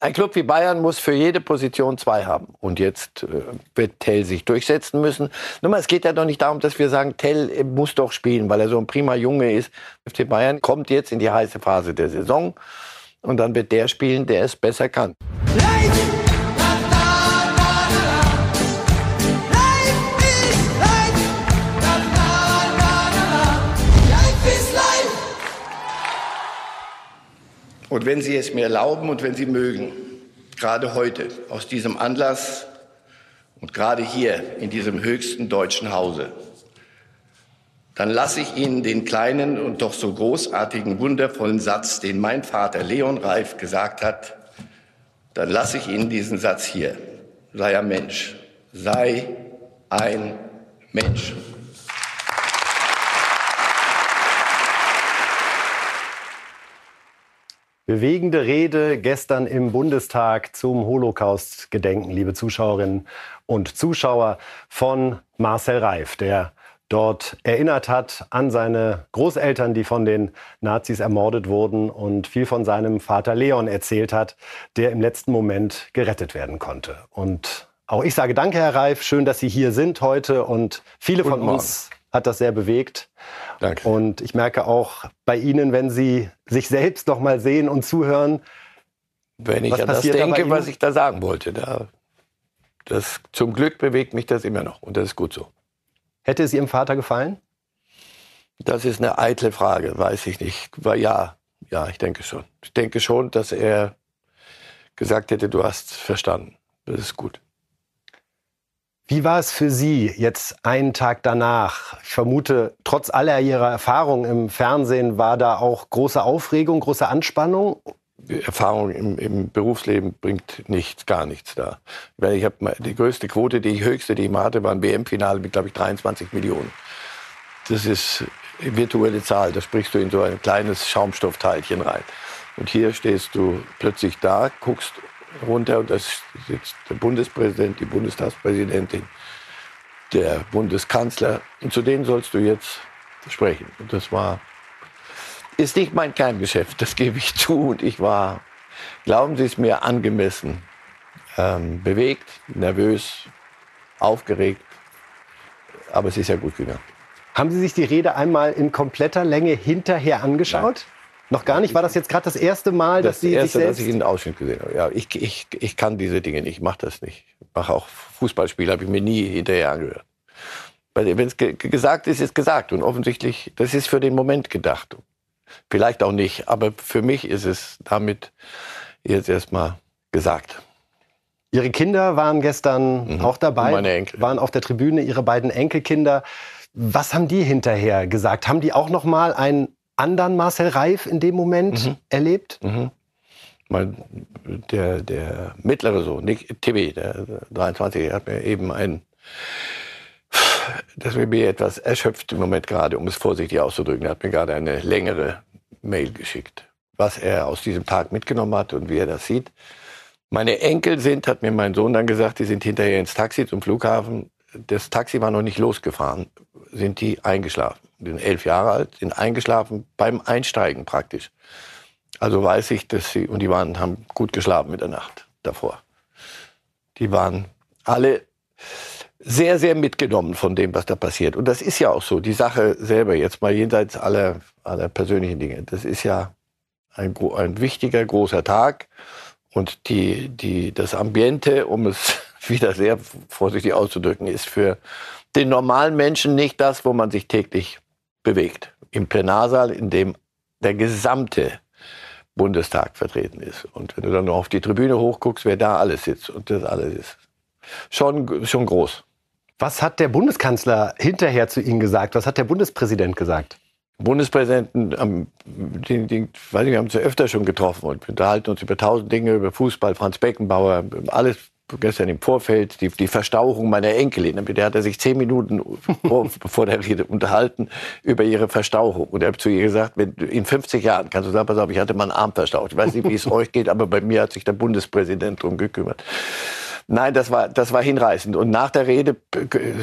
Ein Club wie Bayern muss für jede Position zwei haben. Und jetzt wird Tel sich durchsetzen müssen. Nur mal, es geht ja doch nicht darum, dass wir sagen, Tel muss doch spielen, weil er so ein prima Junge ist. FC Bayern kommt jetzt in die heiße Phase der Saison. Und dann wird der spielen, der es besser kann. Und wenn Sie es mir erlauben und wenn Sie mögen, gerade heute, aus diesem Anlass und gerade hier in diesem höchsten deutschen Hause, dann lasse ich Ihnen den kleinen und doch so großartigen, wundervollen Satz, den mein Vater Leon Reif gesagt hat, dann lasse ich Ihnen diesen Satz hier. Sei ein Mensch. Sei ein Mensch. Bewegende Rede gestern im Bundestag zum Holocaust-Gedenken, liebe Zuschauerinnen und Zuschauer, von Marcel Reif, der dort erinnert hat an seine Großeltern, die von den Nazis ermordet wurden, und viel von seinem Vater Leon erzählt hat, der im letzten Moment gerettet werden konnte. Und auch ich sage danke, Herr Reif, schön, dass Sie hier sind heute, und viele von uns hat das sehr bewegt. Danke. Und ich merke auch bei Ihnen, wenn Sie sich selbst noch mal sehen und zuhören, wenn ich an das denke, was ich da sagen wollte. Das, zum Glück bewegt mich das immer noch, und das ist gut so. Hätte es Ihrem Vater gefallen? Das ist eine eitle Frage, weiß ich nicht. Ja, ich denke schon. Ich denke schon, dass er gesagt hätte, du hast verstanden. Das ist gut. Wie war es für Sie jetzt einen Tag danach? Ich vermute, trotz aller Ihrer Erfahrung im Fernsehen war da auch große Aufregung, große Anspannung? Erfahrung im Berufsleben bringt nichts, gar nichts da. Weil ich habe die größte Quote, die ich hatte, war ein WM-Finale mit, glaube ich, 23 Millionen. Das ist eine virtuelle Zahl, da sprichst du in so ein kleines Schaumstoffteilchen rein. Und hier stehst du plötzlich da, guckst runter, und das sitzt der Bundespräsident, die Bundestagspräsidentin, der Bundeskanzler. Und zu denen sollst du jetzt sprechen. Und das ist nicht mein Kerngeschäft, das gebe ich zu. Und ich war, glauben Sie es mir, angemessen bewegt, nervös, aufgeregt. Aber es ist ja gut gegangen. Haben Sie sich die Rede einmal in kompletter Länge hinterher angeschaut? Nein. Noch gar nicht? War das jetzt gerade das erste Mal, dass Sie sich selbst... Das erste, dass ich einen Ausschnitt gesehen habe. Ja, ich kann diese Dinge nicht, ich mache das nicht. Ich mache auch Fußballspiele, habe ich mir nie hinterher angehört. Weil wenn es gesagt ist, ist gesagt. Und offensichtlich, das ist für den Moment gedacht. Vielleicht auch nicht, aber für mich ist es damit jetzt erstmal gesagt. Ihre Kinder waren gestern auch dabei, meine Enkel waren auf der Tribüne, Ihre beiden Enkelkinder. Was haben die hinterher gesagt? Haben die auch noch mal einen anderen Marcel Reif in dem Moment erlebt? Der mittlere Sohn, Nick, Tibi, der 23, hat mir eben das wird mir etwas erschöpft im Moment gerade, um es vorsichtig auszudrücken. Er hat mir gerade eine längere Mail geschickt, was er aus diesem Tag mitgenommen hat und wie er das sieht. Meine Enkel hat mir mein Sohn dann gesagt, die sind hinterher ins Taxi zum Flughafen. Das Taxi war noch nicht losgefahren, sind die eingeschlafen. Die sind 11 Jahre alt, sind eingeschlafen beim Einsteigen praktisch. Also weiß ich, dass sie, und die haben gut geschlafen mit der Nacht davor. Die waren alle sehr, sehr mitgenommen von dem, was da passiert. Und das ist ja auch so, die Sache selber, jetzt mal jenseits aller persönlichen Dinge. Das ist ja ein wichtiger, großer Tag. Und das Ambiente, um es wieder sehr vorsichtig auszudrücken, ist für den normalen Menschen nicht das, wo man sich täglich bewegt. Im Plenarsaal, in dem der gesamte Bundestag vertreten ist. Und wenn du dann noch auf die Tribüne hochguckst, wer da alles sitzt, und das alles ist schon groß. Was hat der Bundeskanzler hinterher zu Ihnen gesagt? Was hat der Bundespräsident gesagt? Bundespräsidenten, wir haben sie öfter schon getroffen und unterhalten uns über 1000 Dinge, über Fußball, Franz Beckenbauer, alles gestern im Vorfeld, die Verstauchung meiner Enkelin. Mit der hat er sich 10 Minuten vor der Rede unterhalten über ihre Verstauchung. Und er hat zu ihr gesagt, in 50 Jahren kannst du sagen, pass auf, ich hatte meinen Arm verstaucht. Ich weiß nicht, wie es euch geht, aber bei mir hat sich der Bundespräsident drum gekümmert. Nein, das war hinreißend. Und nach der Rede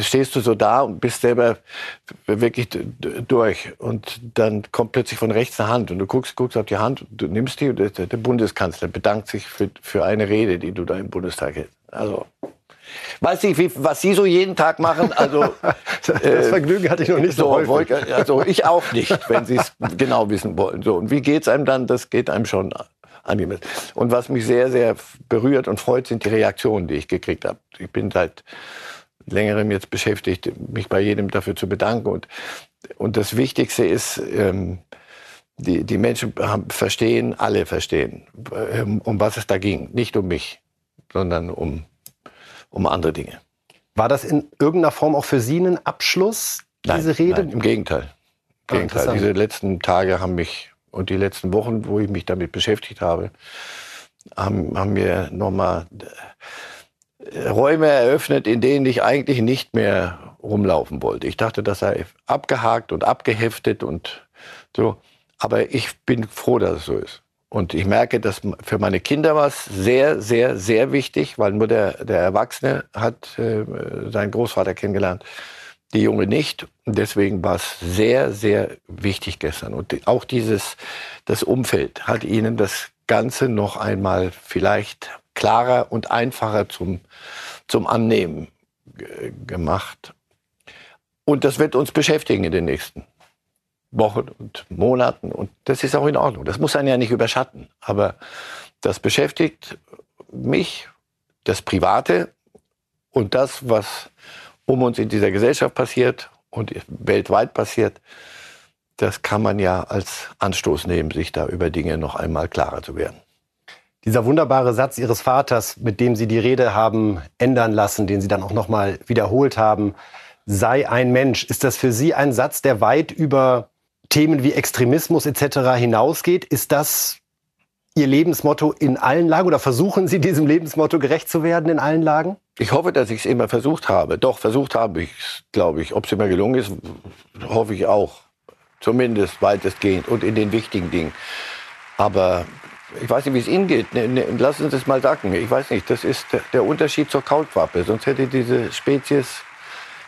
stehst du so da und bist selber wirklich durch. Und dann kommt plötzlich von rechts eine Hand. Und du guckst auf die Hand, du nimmst die und der Bundeskanzler bedankt sich für eine Rede, die du da im Bundestag hältst. Also, weiß nicht, was Sie so jeden Tag machen. Also, das Vergnügen hatte ich noch nicht so häufig. Also ich auch nicht, wenn Sie es genau wissen wollen. So, und wie geht's einem dann? Das geht einem schon angemessen. Und was mich sehr, sehr berührt und freut, sind die Reaktionen, die ich gekriegt habe. Ich bin seit längerem jetzt beschäftigt, mich bei jedem dafür zu bedanken. Und das Wichtigste ist, die Menschen alle verstehen, um was es da ging. Nicht um mich, sondern um andere Dinge. War das in irgendeiner Form auch für Sie ein Abschluss, diese Rede? Nein, im Gegenteil. Diese letzten Tage haben mich und die letzten Wochen, wo ich mich damit beschäftigt habe, haben mir nochmal Räume eröffnet, in denen ich eigentlich nicht mehr rumlaufen wollte. Ich dachte, das sei abgehakt und abgeheftet und so. Aber ich bin froh, dass es so ist. Und ich merke, dass für meine Kinder war es sehr, sehr, sehr wichtig, weil nur der Erwachsene hat seinen Großvater kennengelernt, die Junge nicht. Und deswegen war es sehr, sehr wichtig gestern. Und auch das Umfeld hat ihnen das Ganze noch einmal vielleicht klarer und einfacher zum Annehmen gemacht. Und das wird uns beschäftigen in den nächsten Wochen und Monaten. Und das ist auch in Ordnung. Das muss einen ja nicht überschatten. Aber das beschäftigt mich, das Private und das, was um uns in dieser Gesellschaft passiert und weltweit passiert, das kann man ja als Anstoß nehmen, sich da über Dinge noch einmal klarer zu werden. Dieser wunderbare Satz Ihres Vaters, mit dem Sie die Rede haben ändern lassen, den Sie dann auch noch mal wiederholt haben, sei ein Mensch. Ist das für Sie ein Satz, der weit über Themen wie Extremismus etc. hinausgeht? Ist das Ihr Lebensmotto in allen Lagen oder versuchen Sie diesem Lebensmotto gerecht zu werden in allen Lagen? Ich hoffe, dass ich es immer versucht habe. Doch, versucht habe ich es, glaube ich. Ob es immer gelungen ist, hoffe ich auch. Zumindest weitestgehend und in den wichtigen Dingen. Aber ich weiß nicht, wie es Ihnen geht. Lassen Sie es mal sagen. Ich weiß nicht, das ist der Unterschied zur Kaulquappe. Sonst hätte diese Spezies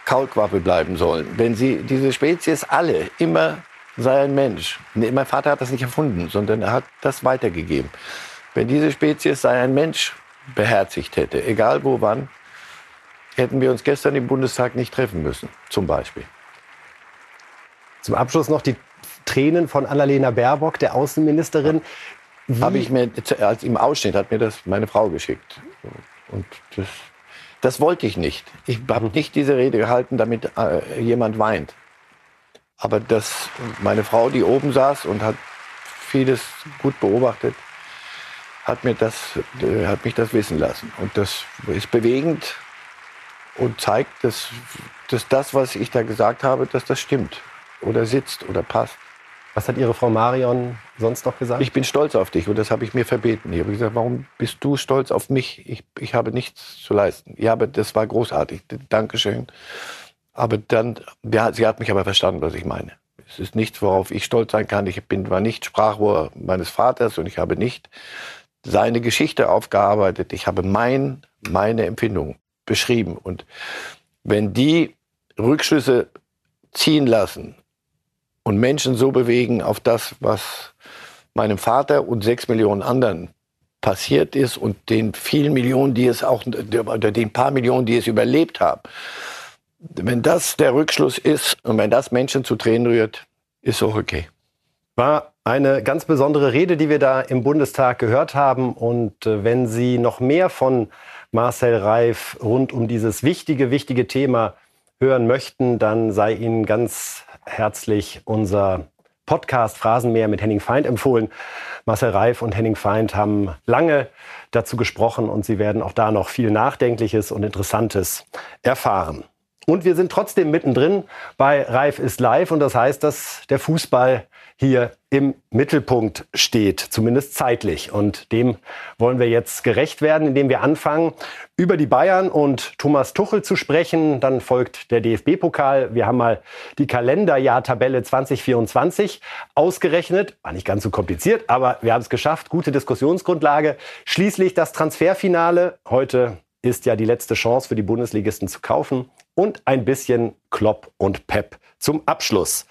Kaulquappe bleiben sollen. Wenn Sie diese Spezies alle immer sei ein Mensch. Nee, mein Vater hat das nicht erfunden, sondern er hat das weitergegeben. Wenn diese Spezies sei ein Mensch beherzigt hätte, egal wo, wann, hätten wir uns gestern im Bundestag nicht treffen müssen, zum Beispiel. Zum Abschluss noch die Tränen von Annalena Baerbock, der Außenministerin. Habe ich mir, als im Ausschnitt hat mir das meine Frau geschickt. Und das wollte ich nicht. Ich habe nicht diese Rede gehalten, damit jemand weint. Aber dass meine Frau, die oben saß und hat vieles gut beobachtet, hat mich das wissen lassen. Und das ist bewegend und zeigt, dass das, was ich da gesagt habe, dass das stimmt oder sitzt oder passt. Was hat Ihre Frau Marion sonst noch gesagt? Ich bin stolz auf dich und das habe ich mir verbeten. Ich habe gesagt, warum bist du stolz auf mich? Ich habe nichts zu leisten. Ja, aber das war großartig. Dankeschön. Aber dann, ja, sie hat mich aber verstanden, was ich meine. Es ist nichts, worauf ich stolz sein kann. Ich war nicht Sprachrohr meines Vaters und ich habe nicht seine Geschichte aufgearbeitet. Ich habe meine Empfindung beschrieben. Und wenn die Rückschlüsse ziehen lassen und Menschen so bewegen auf das, was meinem Vater und 6 Millionen anderen passiert ist und den vielen Millionen, die es auch, oder den paar Millionen, die es überlebt haben, wenn das der Rückschluss ist und wenn das Menschen zu Tränen rührt, ist auch okay. War eine ganz besondere Rede, die wir da im Bundestag gehört haben. Und wenn Sie noch mehr von Marcel Reif rund um dieses wichtige Thema hören möchten, dann sei Ihnen ganz herzlich unser Podcast Phrasenmäher mit Henning Feind empfohlen. Marcel Reif und Henning Feind haben lange dazu gesprochen und Sie werden auch da noch viel Nachdenkliches und Interessantes erfahren. Und wir sind trotzdem mittendrin bei Reif ist live und das heißt, dass der Fußball hier im Mittelpunkt steht, zumindest zeitlich. Und dem wollen wir jetzt gerecht werden, indem wir anfangen, über die Bayern und Thomas Tuchel zu sprechen. Dann folgt der DFB-Pokal. Wir haben mal die Kalenderjahr-Tabelle 2024 ausgerechnet. War nicht ganz so kompliziert, aber wir haben es geschafft. Gute Diskussionsgrundlage. Schließlich das Transferfinale. Heute ist ja die letzte Chance für die Bundesligisten zu kaufen. Und ein bisschen Klopp und Pep zum Abschluss.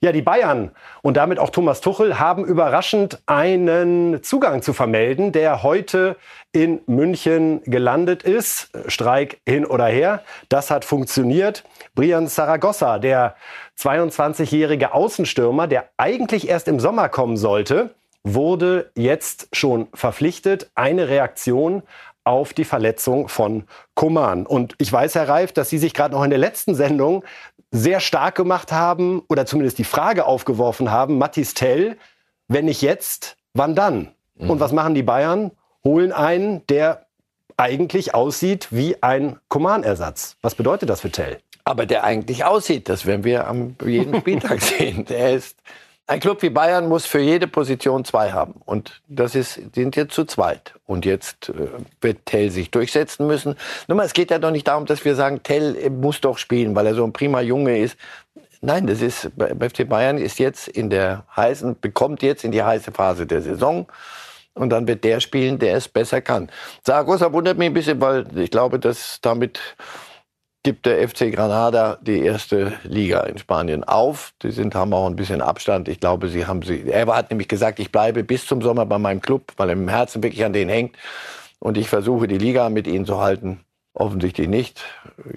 Ja, die Bayern und damit auch Thomas Tuchel haben überraschend einen Zugang zu vermelden, der heute in München gelandet ist. Streik hin oder her, das hat funktioniert. Brian Zaragoza, der 22-jährige Außenstürmer, der eigentlich erst im Sommer kommen sollte, wurde jetzt schon verpflichtet. Eine Reaktion auf die Verletzung von Coman. Und ich weiß, Herr Reif, dass Sie sich gerade noch in der letzten Sendung sehr stark gemacht haben oder zumindest die Frage aufgeworfen haben, Mathys Tel, wenn nicht jetzt, wann dann? Mhm. Und was machen die Bayern? Holen einen, der eigentlich aussieht wie ein Coman-Ersatz. Was bedeutet das für Tel? Aber der eigentlich aussieht, das werden wir am jeden Spieltag sehen. Der ist ein Club wie Bayern muss für jede Position zwei haben. Und das sind jetzt zu zweit. Und jetzt wird Tel sich durchsetzen müssen. Nur mal, es geht ja doch nicht darum, dass wir sagen, Tel muss doch spielen, weil er so ein prima Junge ist. Nein, das ist, bei FC Bayern ist jetzt bekommt jetzt in die heiße Phase der Saison. Und dann wird der spielen, der es besser kann. Zaragoza wundert mich ein bisschen, weil ich glaube, dass damit gibt der FC Granada die erste Liga in Spanien auf. Haben auch ein bisschen Abstand. Ich glaube, er hat nämlich gesagt, ich bleibe bis zum Sommer bei meinem Club, weil er im Herzen wirklich an den hängt. Und ich versuche, die Liga mit ihnen zu halten. Offensichtlich nicht.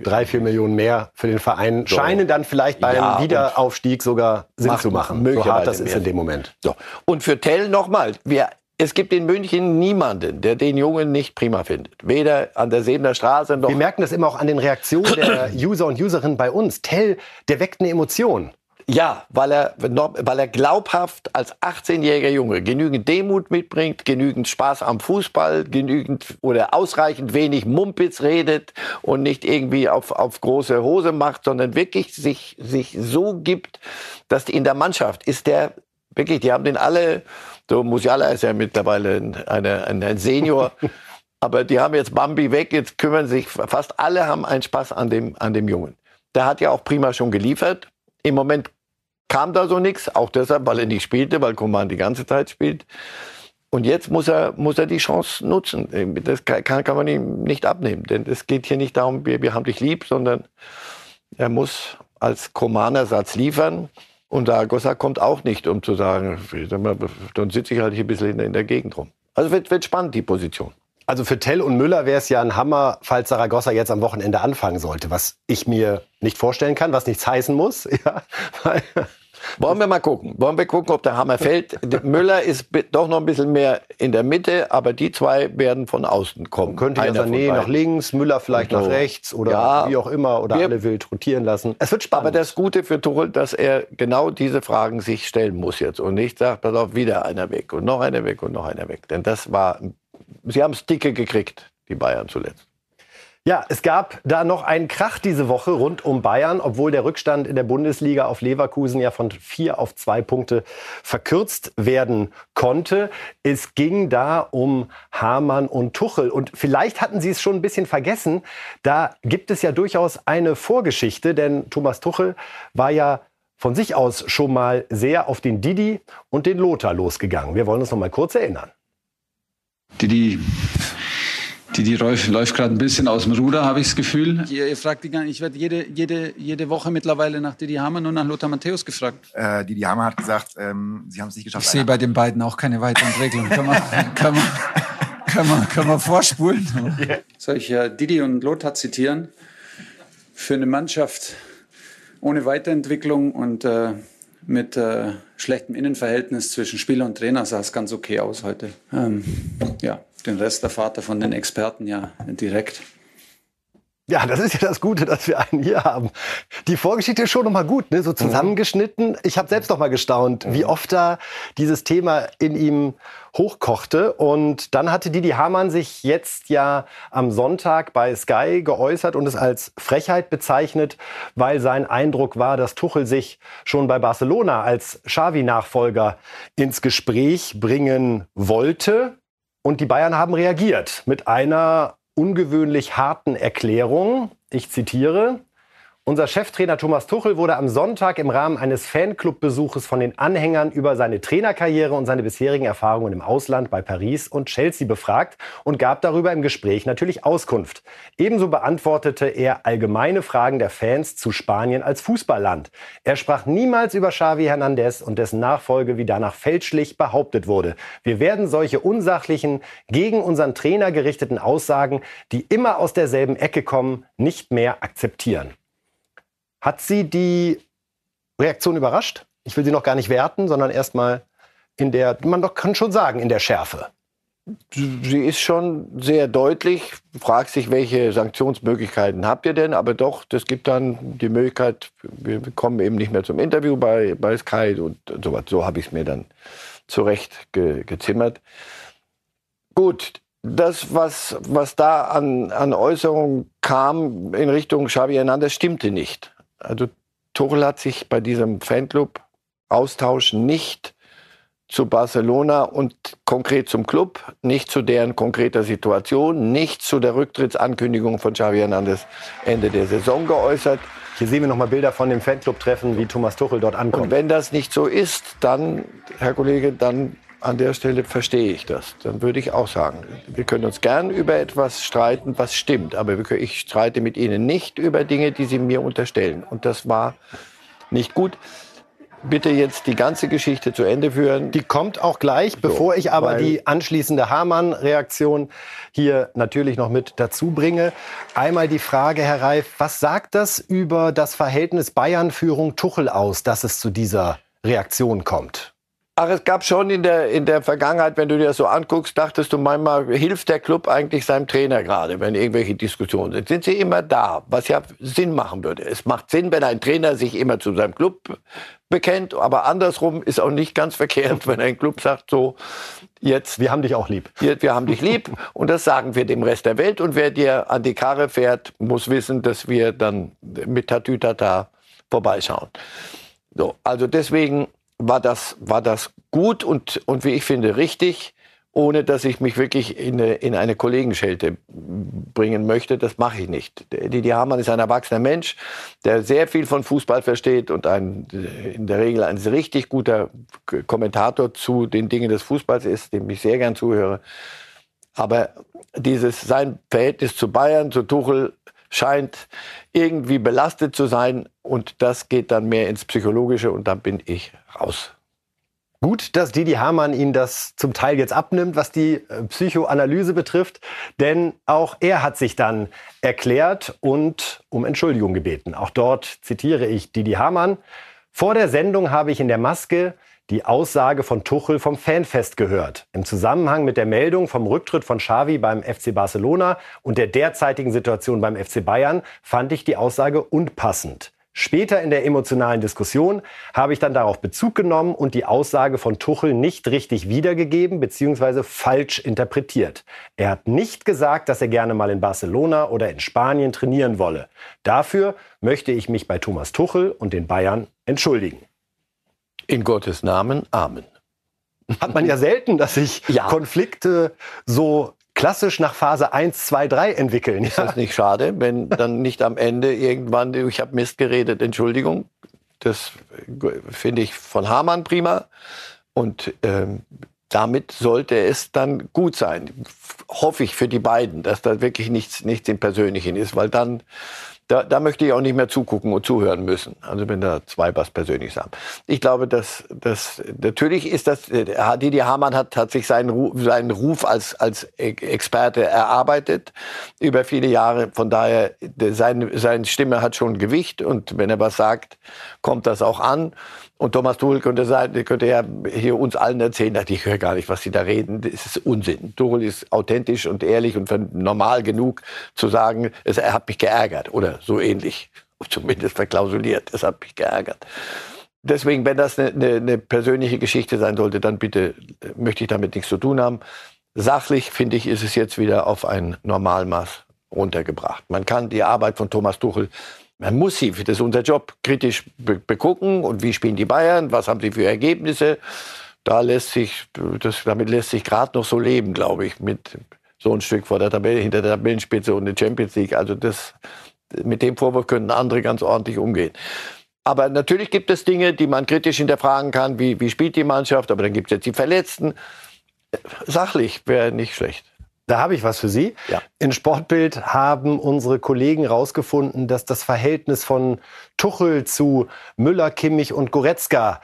3-4 Millionen mehr für den Verein scheinen dann vielleicht beim Wiederaufstieg sogar Sinn zu machen. So hart das ist in dem Moment. So. Und für Tel nochmal, es gibt in München niemanden, der den Jungen nicht prima findet. Weder an der Sebener Straße noch... Wir merken das immer auch an den Reaktionen der User und Userinnen bei uns. Tel, der weckt eine Emotion. Ja, weil er glaubhaft als 18-jähriger Junge genügend Demut mitbringt, genügend Spaß am Fußball, genügend oder ausreichend wenig Mumpitz redet und nicht irgendwie auf große Hose macht, sondern wirklich sich so gibt, dass in der Mannschaft ist der... Wirklich, die haben den alle, so Musiala ist ja mittlerweile ein Senior, aber die haben jetzt Bambi weg, jetzt kümmern sich, fast alle haben einen Spaß an dem Jungen. Der hat ja auch prima schon geliefert. Im Moment kam da so nichts, auch deshalb, weil er nicht spielte, weil Coman die ganze Zeit spielt. Und jetzt muss er die Chance nutzen. Das kann man ihm nicht abnehmen, denn es geht hier nicht darum, wir haben dich lieb, sondern er muss als Coman-Ersatz liefern. Und Zaragoza kommt auch nicht, um zu sagen, dann sitze ich halt hier ein bisschen in der Gegend rum. Also wird spannend, die Position. Also für Tel und Müller wäre es ja ein Hammer, falls Zaragoza jetzt am Wochenende anfangen sollte, was ich mir nicht vorstellen kann, was nichts heißen muss. Ja. Wollen wir mal gucken. Wollen wir gucken, ob der Hammer fällt. Müller ist doch noch ein bisschen mehr in der Mitte, aber die zwei werden von außen kommen. Könnte ja Sané nach links, Müller vielleicht nach rechts oder wie auch immer oder alle wild rotieren lassen. Es wird spannend. Aber das Gute für Tuchel, dass er genau diese Fragen sich stellen muss jetzt und nicht sagt, pass auf, wieder einer weg und noch einer weg und noch einer weg. Denn sie haben es dicke gekriegt, die Bayern zuletzt. Ja, es gab da noch einen Krach diese Woche rund um Bayern, obwohl der Rückstand in der Bundesliga auf Leverkusen ja von 4 auf 2 Punkte verkürzt werden konnte. Es ging da um Hamann und Tuchel. Und vielleicht hatten Sie es schon ein bisschen vergessen, da gibt es ja durchaus eine Vorgeschichte, denn Thomas Tuchel war ja von sich aus schon mal sehr auf den Didi und den Lothar losgegangen. Wir wollen uns noch mal kurz erinnern. Die läuft gerade ein bisschen aus dem Ruder, habe ich das Gefühl. Ihr fragt die gar nicht. Ich werde jede Woche mittlerweile nach Didi Hamann und nach Lothar Matthäus gefragt. Didi Hamann hat gesagt, sie haben es nicht geschafft. Ich sehe bei den beiden auch keine Weiterentwicklung. Kann man vorspulen? Soll ich Didi und Lothar zitieren? Für eine Mannschaft ohne Weiterentwicklung und mit schlechtem Innenverhältnis zwischen Spieler und Trainer sah es ganz okay aus heute. Den Rest erfahrt ihr von den Experten ja direkt. Ja, das ist ja das Gute, dass wir einen hier haben. Die Vorgeschichte ist schon noch mal gut, ne? So zusammengeschnitten. Ich habe selbst noch mal gestaunt, wie oft da dieses Thema in ihm hochkochte. Und dann hatte Didi Hamann sich jetzt ja am Sonntag bei Sky geäußert und es als Frechheit bezeichnet, weil sein Eindruck war, dass Tuchel sich schon bei Barcelona als Xavi-Nachfolger ins Gespräch bringen wollte. Und die Bayern haben reagiert mit einer ungewöhnlich harten Erklärung. Ich zitiere: Unser Cheftrainer Thomas Tuchel wurde am Sonntag im Rahmen eines Fanclubbesuches von den Anhängern über seine Trainerkarriere und seine bisherigen Erfahrungen im Ausland bei Paris und Chelsea befragt und gab darüber im Gespräch natürlich Auskunft. Ebenso beantwortete er allgemeine Fragen der Fans zu Spanien als Fußballland. Er sprach niemals über Xavi Hernandez und dessen Nachfolge, wie danach fälschlich behauptet wurde. Wir werden solche unsachlichen, gegen unseren Trainer gerichteten Aussagen, die immer aus derselben Ecke kommen, nicht mehr akzeptieren. Hat Sie die Reaktion überrascht? Ich will sie noch gar nicht werten, sondern erstmal in der, man kann schon sagen, in der Schärfe. Sie ist schon sehr deutlich. Du fragst dich, welche Sanktionsmöglichkeiten habt ihr denn? Aber doch, das gibt dann die Möglichkeit, wir kommen eben nicht mehr zum Interview bei Sky und sowas. So habe ich es mir dann zurecht gezimmert. Gut. Das, was da an Äußerungen kam in Richtung Xavi Hernandez, stimmte nicht. Also Tuchel hat sich bei diesem Fanclub-Austausch nicht zu Barcelona und konkret zum Club, nicht zu deren konkreter Situation, nicht zu der Rücktrittsankündigung von Xavi Hernandez Ende der Saison geäußert. Hier sehen wir nochmal Bilder von dem Fanclub-Treffen, wie Thomas Tuchel dort ankommt. Und wenn das nicht so ist, dann, Herr Kollege, dann... An der Stelle verstehe ich das. Dann würde ich auch sagen, wir können uns gern über etwas streiten, was stimmt. Aber ich streite mit Ihnen nicht über Dinge, die Sie mir unterstellen. Und das war nicht gut. Bitte jetzt die ganze Geschichte zu Ende führen. Die kommt auch gleich, so, bevor ich aber die anschließende Hamann-Reaktion hier natürlich noch mit dazu bringe. Einmal die Frage, Herr Reif, was sagt das über das Verhältnis Bayern-Führung Tuchel aus, dass es zu dieser Reaktion kommt? Ach, es gab schon in der Vergangenheit, wenn du dir das so anguckst, dachtest du manchmal, hilft der Club eigentlich seinem Trainer gerade, wenn irgendwelche Diskussionen sind? Sind sie immer da, was ja Sinn machen würde. Es macht Sinn, wenn ein Trainer sich immer zu seinem Club bekennt, aber andersrum ist auch nicht ganz verkehrt, wenn ein Club sagt so, jetzt... Wir haben dich auch lieb. Jetzt, wir haben dich lieb und das sagen wir dem Rest der Welt und wer dir an die Karre fährt, muss wissen, dass wir dann mit Tatütata vorbeischauen. So, also deswegen... War das gut und wie ich finde richtig, ohne dass ich mich wirklich in eine Kollegenschelte bringen möchte. Das mache ich nicht. Didi Hamann ist ein erwachsener Mensch, der sehr viel von Fußball versteht und in der Regel ein richtig guter Kommentator zu den Dingen des Fußballs ist, dem ich sehr gern zuhöre. Aber sein Verhältnis zu Bayern, zu Tuchel, scheint irgendwie belastet zu sein und das geht dann mehr ins Psychologische und dann bin ich raus. Gut, dass Didi Hamann Ihnen das zum Teil jetzt abnimmt, was die Psychoanalyse betrifft, denn auch er hat sich dann erklärt und um Entschuldigung gebeten. Auch dort zitiere ich Didi Hamann. Vor der Sendung habe ich in der Maske die Aussage von Tuchel vom Fanfest gehört. Im Zusammenhang mit der Meldung vom Rücktritt von Xavi beim FC Barcelona und der derzeitigen Situation beim FC Bayern fand ich die Aussage unpassend. Später in der emotionalen Diskussion habe ich dann darauf Bezug genommen und die Aussage von Tuchel nicht richtig wiedergegeben bzw. falsch interpretiert. Er hat nicht gesagt, dass er gerne mal in Barcelona oder in Spanien trainieren wolle. Dafür möchte ich mich bei Thomas Tuchel und den Bayern entschuldigen. In Gottes Namen, Amen. Hat man ja selten, dass sich Konflikte so klassisch nach Phase 1, 2, 3 entwickeln. Ist das nicht schade, wenn dann nicht am Ende irgendwann, ich habe Mist geredet, Entschuldigung. Das finde ich von Hamann prima. Und damit sollte es dann gut sein. Hoffe ich für die beiden, dass da wirklich nichts im Persönlichen ist, weil dann... Da möchte ich auch nicht mehr zugucken und zuhören müssen. Also wenn da zwei was Persönliches haben. Ich glaube, dass natürlich ist das, Didi Hamann hat sich seinen Ruf als Experte erarbeitet über viele Jahre. Von daher, seine Stimme hat schon Gewicht und wenn er was sagt, kommt das auch an. Und Thomas Tuchel könnte ja hier uns allen erzählen, ich höre gar nicht, was Sie da reden. Das ist Unsinn. Tuchel ist authentisch und ehrlich und normal genug zu sagen, er hat mich geärgert oder so ähnlich. Zumindest verklausuliert, es hat mich geärgert. Deswegen, wenn das eine persönliche Geschichte sein sollte, dann bitte möchte ich damit nichts zu tun haben. Sachlich, finde ich, ist es jetzt wieder auf ein Normalmaß runtergebracht. Man kann die Arbeit von Thomas Tuchel... Man muss sie, das ist unser Job, kritisch begucken. Und wie spielen die Bayern? Was haben sie für Ergebnisse? Damit lässt sich gerade noch so leben, glaube ich, mit so ein Stück vor der Tabelle, hinter der Tabellenspitze und der Champions League. Also das mit dem Vorwurf können andere ganz ordentlich umgehen. Aber natürlich gibt es Dinge, die man kritisch hinterfragen kann, wie spielt die Mannschaft, aber dann gibt es jetzt die Verletzten. Sachlich wäre nicht schlecht. Da habe ich was für Sie. Ja. In Sportbild haben unsere Kollegen rausgefunden, dass das Verhältnis von Tuchel zu Müller, Kimmich und Goretzka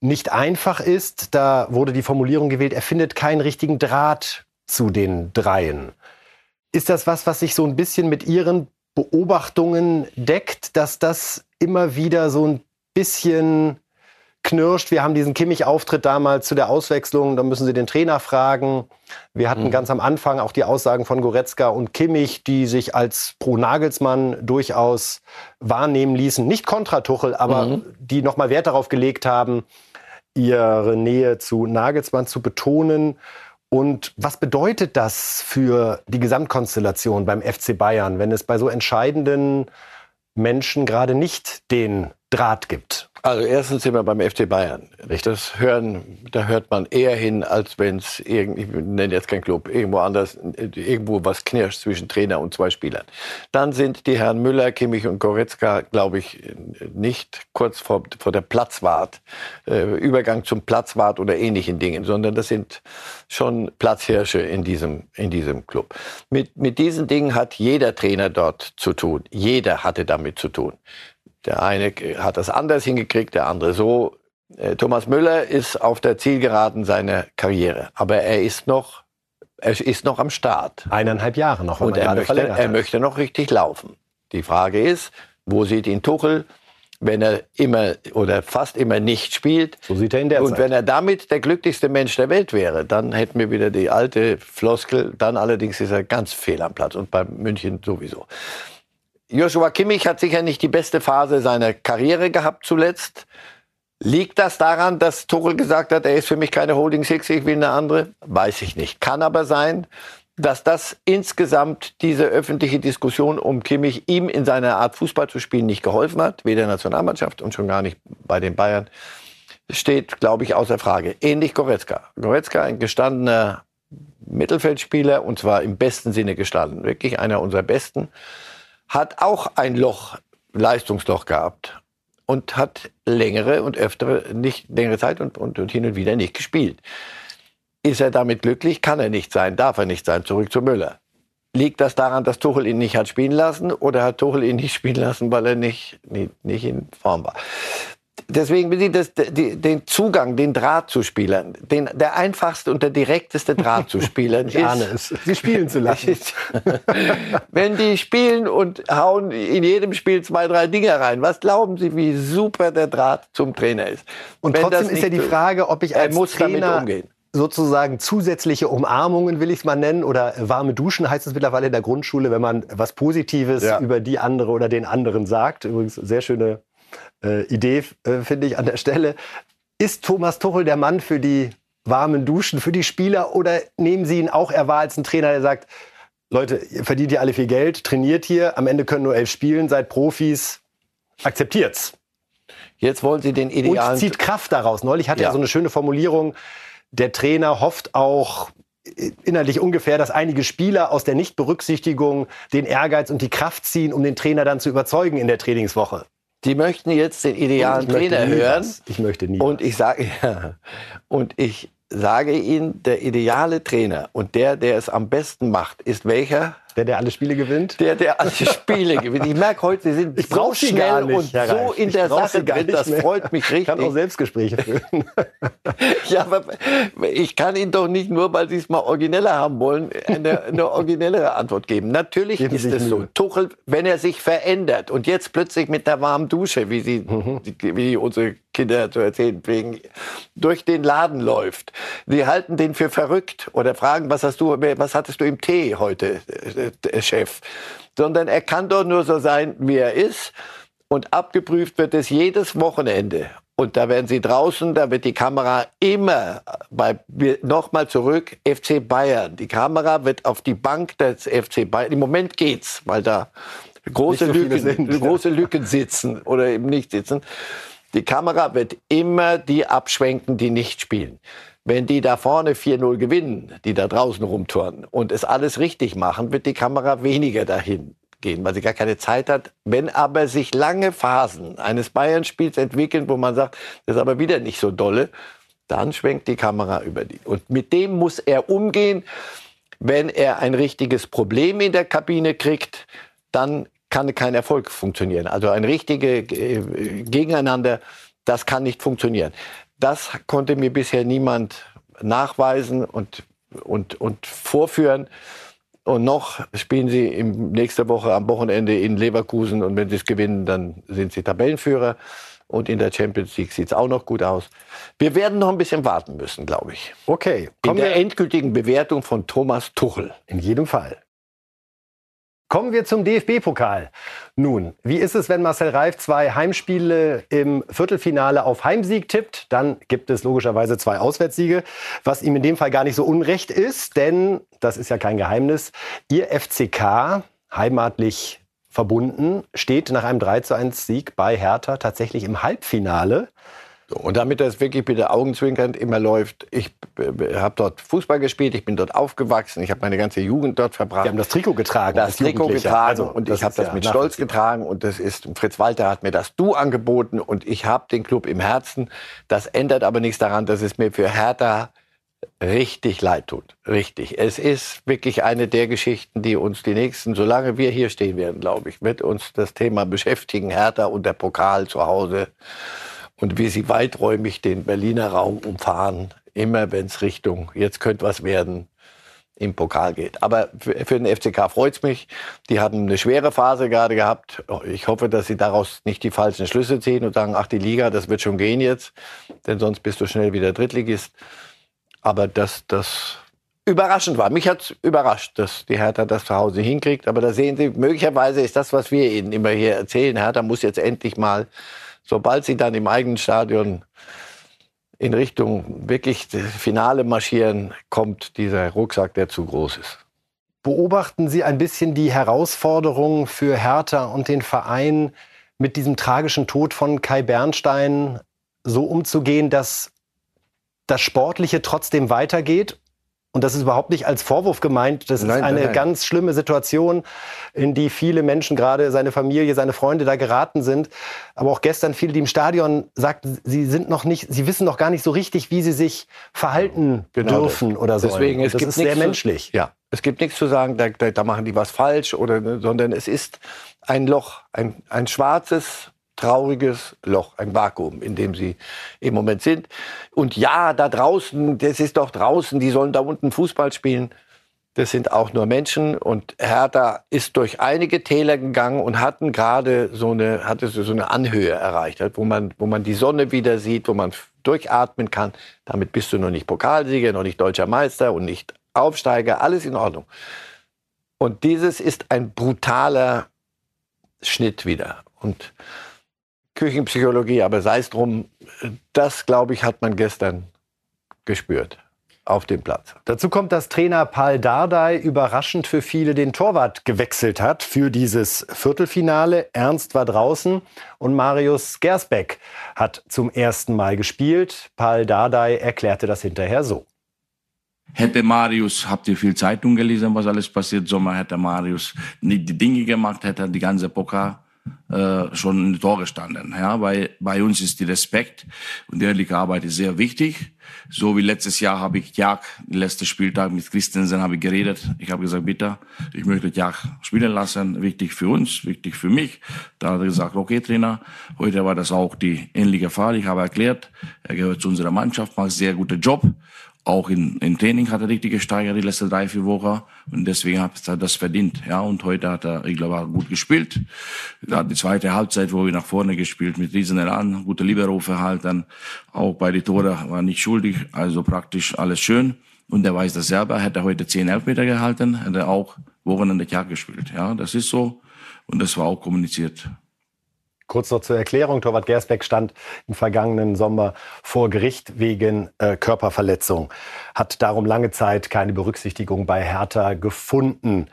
nicht einfach ist. Da wurde die Formulierung gewählt, er findet keinen richtigen Draht zu den dreien. Ist das was sich so ein bisschen mit Ihren Beobachtungen deckt, dass das immer wieder so ein bisschen knirscht? Wir haben diesen Kimmich-Auftritt damals zu der Auswechslung, da müssen Sie den Trainer fragen. Wir hatten ganz am Anfang auch die Aussagen von Goretzka und Kimmich, die sich als pro Nagelsmann durchaus wahrnehmen ließen. Nicht kontra Tuchel, aber die nochmal Wert darauf gelegt haben, ihre Nähe zu Nagelsmann zu betonen. Und was bedeutet das für die Gesamtkonstellation beim FC Bayern, wenn es bei so entscheidenden Menschen gerade nicht den Draht gibt? Also erstens sind wir beim FC Bayern. Das hören, da hört man eher hin, als wenn es, ich nenne jetzt keinen Club, irgendwo anders, irgendwo was knirscht zwischen Trainer und zwei Spielern. Dann sind die Herren Müller, Kimmich und Goretzka, glaube ich, nicht kurz vor der Platzwart, Übergang zum Platzwart oder ähnlichen Dingen, sondern das sind schon Platzhirsche in diesem Club. Mit diesen Dingen hat jeder Trainer dort zu tun. Jeder hatte damit zu tun. Der eine hat das anders hingekriegt, der andere so. Thomas Müller ist auf der Zielgeraden seiner Karriere, aber er ist noch am Start. 1,5 Jahre noch, und er möchte noch richtig laufen. Die Frage ist, wo sieht ihn Tuchel, wenn er immer oder fast immer nicht spielt? So sieht er in der Zeit. Und wenn er damit der glücklichste Mensch der Welt wäre, dann hätten wir wieder die alte Floskel. Dann allerdings ist er ganz fehl am Platz und bei München sowieso. Joshua Kimmich hat sicher nicht die beste Phase seiner Karriere gehabt zuletzt. Liegt das daran, dass Tuchel gesagt hat, er ist für mich keine Holding Six, ich will eine andere? Weiß ich nicht. Kann aber sein, dass das insgesamt diese öffentliche Diskussion um Kimmich ihm in seiner Art Fußball zu spielen nicht geholfen hat. Weder in der Nationalmannschaft und schon gar nicht bei den Bayern. Steht, glaube ich, außer Frage. Ähnlich Goretzka. Goretzka, ein gestandener Mittelfeldspieler, und zwar im besten Sinne gestanden. Wirklich einer unserer besten. Hat auch ein Loch, Leistungsloch gehabt und hat längere Zeit und hin und wieder nicht gespielt. Ist er damit glücklich? Kann er nicht sein, darf er nicht sein. Zurück zu Müller. Liegt das daran, dass Tuchel ihn nicht hat spielen lassen, oder hat Tuchel ihn nicht spielen lassen, weil er nicht in Form war? Deswegen den Zugang, den Draht zu Spielern, der einfachste und der direkteste Draht zu Spielern ist, sie spielen zu lassen. Wenn die spielen und hauen in jedem Spiel 2, 3 Dinger rein, was glauben Sie, wie super der Draht zum Trainer ist? Und trotzdem ist ja die Frage, ob ich als Trainer sozusagen zusätzliche Umarmungen, will ich es mal nennen, oder warme Duschen heißt es mittlerweile in der Grundschule, wenn man was Positives über die andere oder den anderen sagt. Übrigens sehr schöne Idee, finde ich, an der Stelle. Ist Thomas Tuchel der Mann für die warmen Duschen, für die Spieler, oder nehmen Sie ihn auch, er war als ein Trainer, der sagt, Leute, ihr verdient hier alle viel Geld, trainiert hier, am Ende können nur 11 spielen, seid Profis, akzeptiert's. Jetzt wollen Sie den idealen... Und zieht Kraft daraus. Neulich hatte er so eine schöne Formulierung, der Trainer hofft auch innerlich ungefähr, dass einige Spieler aus der Nichtberücksichtigung den Ehrgeiz und die Kraft ziehen, um den Trainer dann zu überzeugen in der Trainingswoche. Die möchten jetzt den idealen Trainer hören. Ich möchte nie. Und ich sage Ihnen, der ideale Trainer und der es am besten macht, ist welcher? Der alle Spiele gewinnt? Der alle Spiele gewinnt. Ich merke heute, Sie sind so schnell und so in der Sache drin. Das freut mich richtig. Ich kann auch Selbstgespräche führen. Ja, aber ich kann Ihnen doch nicht nur, weil Sie es mal origineller haben wollen, eine originellere Antwort geben. Natürlich ist es so. Tuchel, wenn er sich verändert und jetzt plötzlich mit einer warmen Dusche, wie unsere Kinder zu erzählen pflegen, durch den Laden läuft. Sie halten den für verrückt oder fragen, was hattest du im Tee heute, Chef? Sondern er kann doch nur so sein, wie er ist. Und abgeprüft wird es jedes Wochenende. Und da werden Sie draußen, da wird die Kamera immer nochmal zurück, FC Bayern. Die Kamera wird auf die Bank des FC Bayern. Im Moment geht's, weil da große Lücken sitzen oder eben nicht sitzen. Die Kamera wird immer die abschwenken, die nicht spielen. Wenn die da vorne 4-0 gewinnen, die da draußen rumturnen und es alles richtig machen, wird die Kamera weniger dahin gehen, weil sie gar keine Zeit hat. Wenn aber sich lange Phasen eines Bayern-Spiels entwickeln, wo man sagt, das ist aber wieder nicht so dolle, dann schwenkt die Kamera über die. Und mit dem muss er umgehen. Wenn er ein richtiges Problem in der Kabine kriegt, dann kann kein Erfolg funktionieren. Also ein richtiges Gegeneinander, das kann nicht funktionieren. Das konnte mir bisher niemand nachweisen und vorführen. Und noch spielen sie nächste Woche am Wochenende in Leverkusen. Und wenn sie es gewinnen, dann sind sie Tabellenführer. Und in der Champions League sieht es auch noch gut aus. Wir werden noch ein bisschen warten müssen, glaube ich. Okay. In der endgültigen Bewertung von Thomas Tuchel. In jedem Fall. Kommen wir zum DFB-Pokal. Nun, wie ist es, wenn Marcel Reif 2 Heimspiele im Viertelfinale auf Heimsieg tippt? Dann gibt es logischerweise 2 Auswärtssiege, was ihm in dem Fall gar nicht so unrecht ist, denn, das ist ja kein Geheimnis, ihr FCK, heimatlich verbunden, steht nach einem 3:1-Sieg bei Hertha tatsächlich im Halbfinale. So, und damit das wirklich mit der augenzwinkernd immer läuft, ich habe dort Fußball gespielt, ich bin dort aufgewachsen, ich habe meine ganze Jugend dort verbracht. Sie haben das Trikot getragen. Das Trikot getragen, also, und ich habe das mit Stolz getragen und das ist, Fritz Walter hat mir das Du angeboten und ich habe den Club im Herzen. Das ändert aber nichts daran, dass es mir für Hertha richtig leid tut. Richtig. Es ist wirklich eine der Geschichten, die uns die nächsten, solange wir hier stehen werden, glaube ich, wird uns das Thema beschäftigen, Hertha und der Pokal zu Hause. Und wie sie weiträumig den Berliner Raum umfahren, immer wenn es Richtung, jetzt könnte was werden, im Pokal geht. Aber für den FCK freut's mich. Die haben eine schwere Phase gerade gehabt. Ich hoffe, dass sie daraus nicht die falschen Schlüsse ziehen und sagen, ach, die Liga, das wird schon gehen jetzt. Denn sonst bist du schnell wieder Drittligist. Aber dass das überraschend war. Mich hat's überrascht, dass die Hertha das zu Hause hinkriegt. Aber da sehen Sie, möglicherweise ist das, was wir Ihnen immer hier erzählen. Hertha muss jetzt endlich mal, sobald sie dann im eigenen Stadion in Richtung wirklich Finale marschieren, kommt dieser Rucksack, der zu groß ist. Beobachten Sie ein bisschen die Herausforderungen für Hertha und den Verein, mit diesem tragischen Tod von Kai Bernstein so umzugehen, dass das Sportliche trotzdem weitergeht? Und das ist überhaupt nicht als Vorwurf gemeint. Das ist eine ganz schlimme Situation, in die viele Menschen, gerade seine Familie, seine Freunde, da geraten sind. Aber auch gestern viele, die im Stadion sagten, sie wissen noch gar nicht so richtig, wie sie sich verhalten dürfen oder so. Deswegen, das ist sehr menschlich. Ja, es gibt nichts zu sagen, da machen die was falsch, sondern es ist ein Loch, ein schwarzes, trauriges Loch, ein Vakuum, in dem sie im Moment sind. Und ja, da draußen, das ist doch draußen, die sollen da unten Fußball spielen. Das sind auch nur Menschen. Und Hertha ist durch einige Täler gegangen und hatte so eine Anhöhe erreicht, wo man die Sonne wieder sieht, wo man durchatmen kann. Damit bist du noch nicht Pokalsieger, noch nicht Deutscher Meister und nicht Aufsteiger. Alles in Ordnung. Und dieses ist ein brutaler Schnitt wieder. Und Küchenpsychologie, aber sei es drum, das, glaube ich, hat man gestern gespürt auf dem Platz. Dazu kommt, dass Trainer Paul Dardai überraschend für viele den Torwart gewechselt hat für dieses Viertelfinale. Ernst war draußen und Marius Gersbeck hat zum ersten Mal gespielt. Paul Dardai erklärte das hinterher so. Hätte Marius, habt ihr viel Zeitung gelesen, was alles passiert, Sommer hätte Marius nicht die Dinge gemacht, hätte die ganze Pokal schon im Tor gestanden. Ja, weil bei uns ist der Respekt und die ehrliche Arbeit ist sehr wichtig. So wie letztes Jahr habe ich Jaak, den letzten Spieltag mit Christensen habe ich geredet. Ich habe gesagt, bitte, ich möchte Jaak spielen lassen. Wichtig für uns, wichtig für mich. Da hat er gesagt, okay Trainer, heute war das auch die ähnliche Fall. Ich habe erklärt, er gehört zu unserer Mannschaft, macht sehr guten Job. Auch im Training hat er richtig gesteigert die letzten 3-4 Wochen und deswegen hat er das verdient. Ja, und heute hat er, ich glaube, gut gespielt. Da hat die zweite Halbzeit, wo wir nach vorne gespielt mit riesen Elan, gute Libero verhalten, auch bei den Toren war nicht schuldig, also praktisch alles schön. Und er weiß das selber, hätte er heute 10 Elfmeter gehalten, hätte er auch Wochenende Jahr gespielt. Ja, das ist so und das war auch kommuniziert. Kurz noch zur Erklärung, Torwart Gersbeck stand im vergangenen Sommer vor Gericht wegen Körperverletzung. Hat darum lange Zeit keine Berücksichtigung bei Hertha gefunden.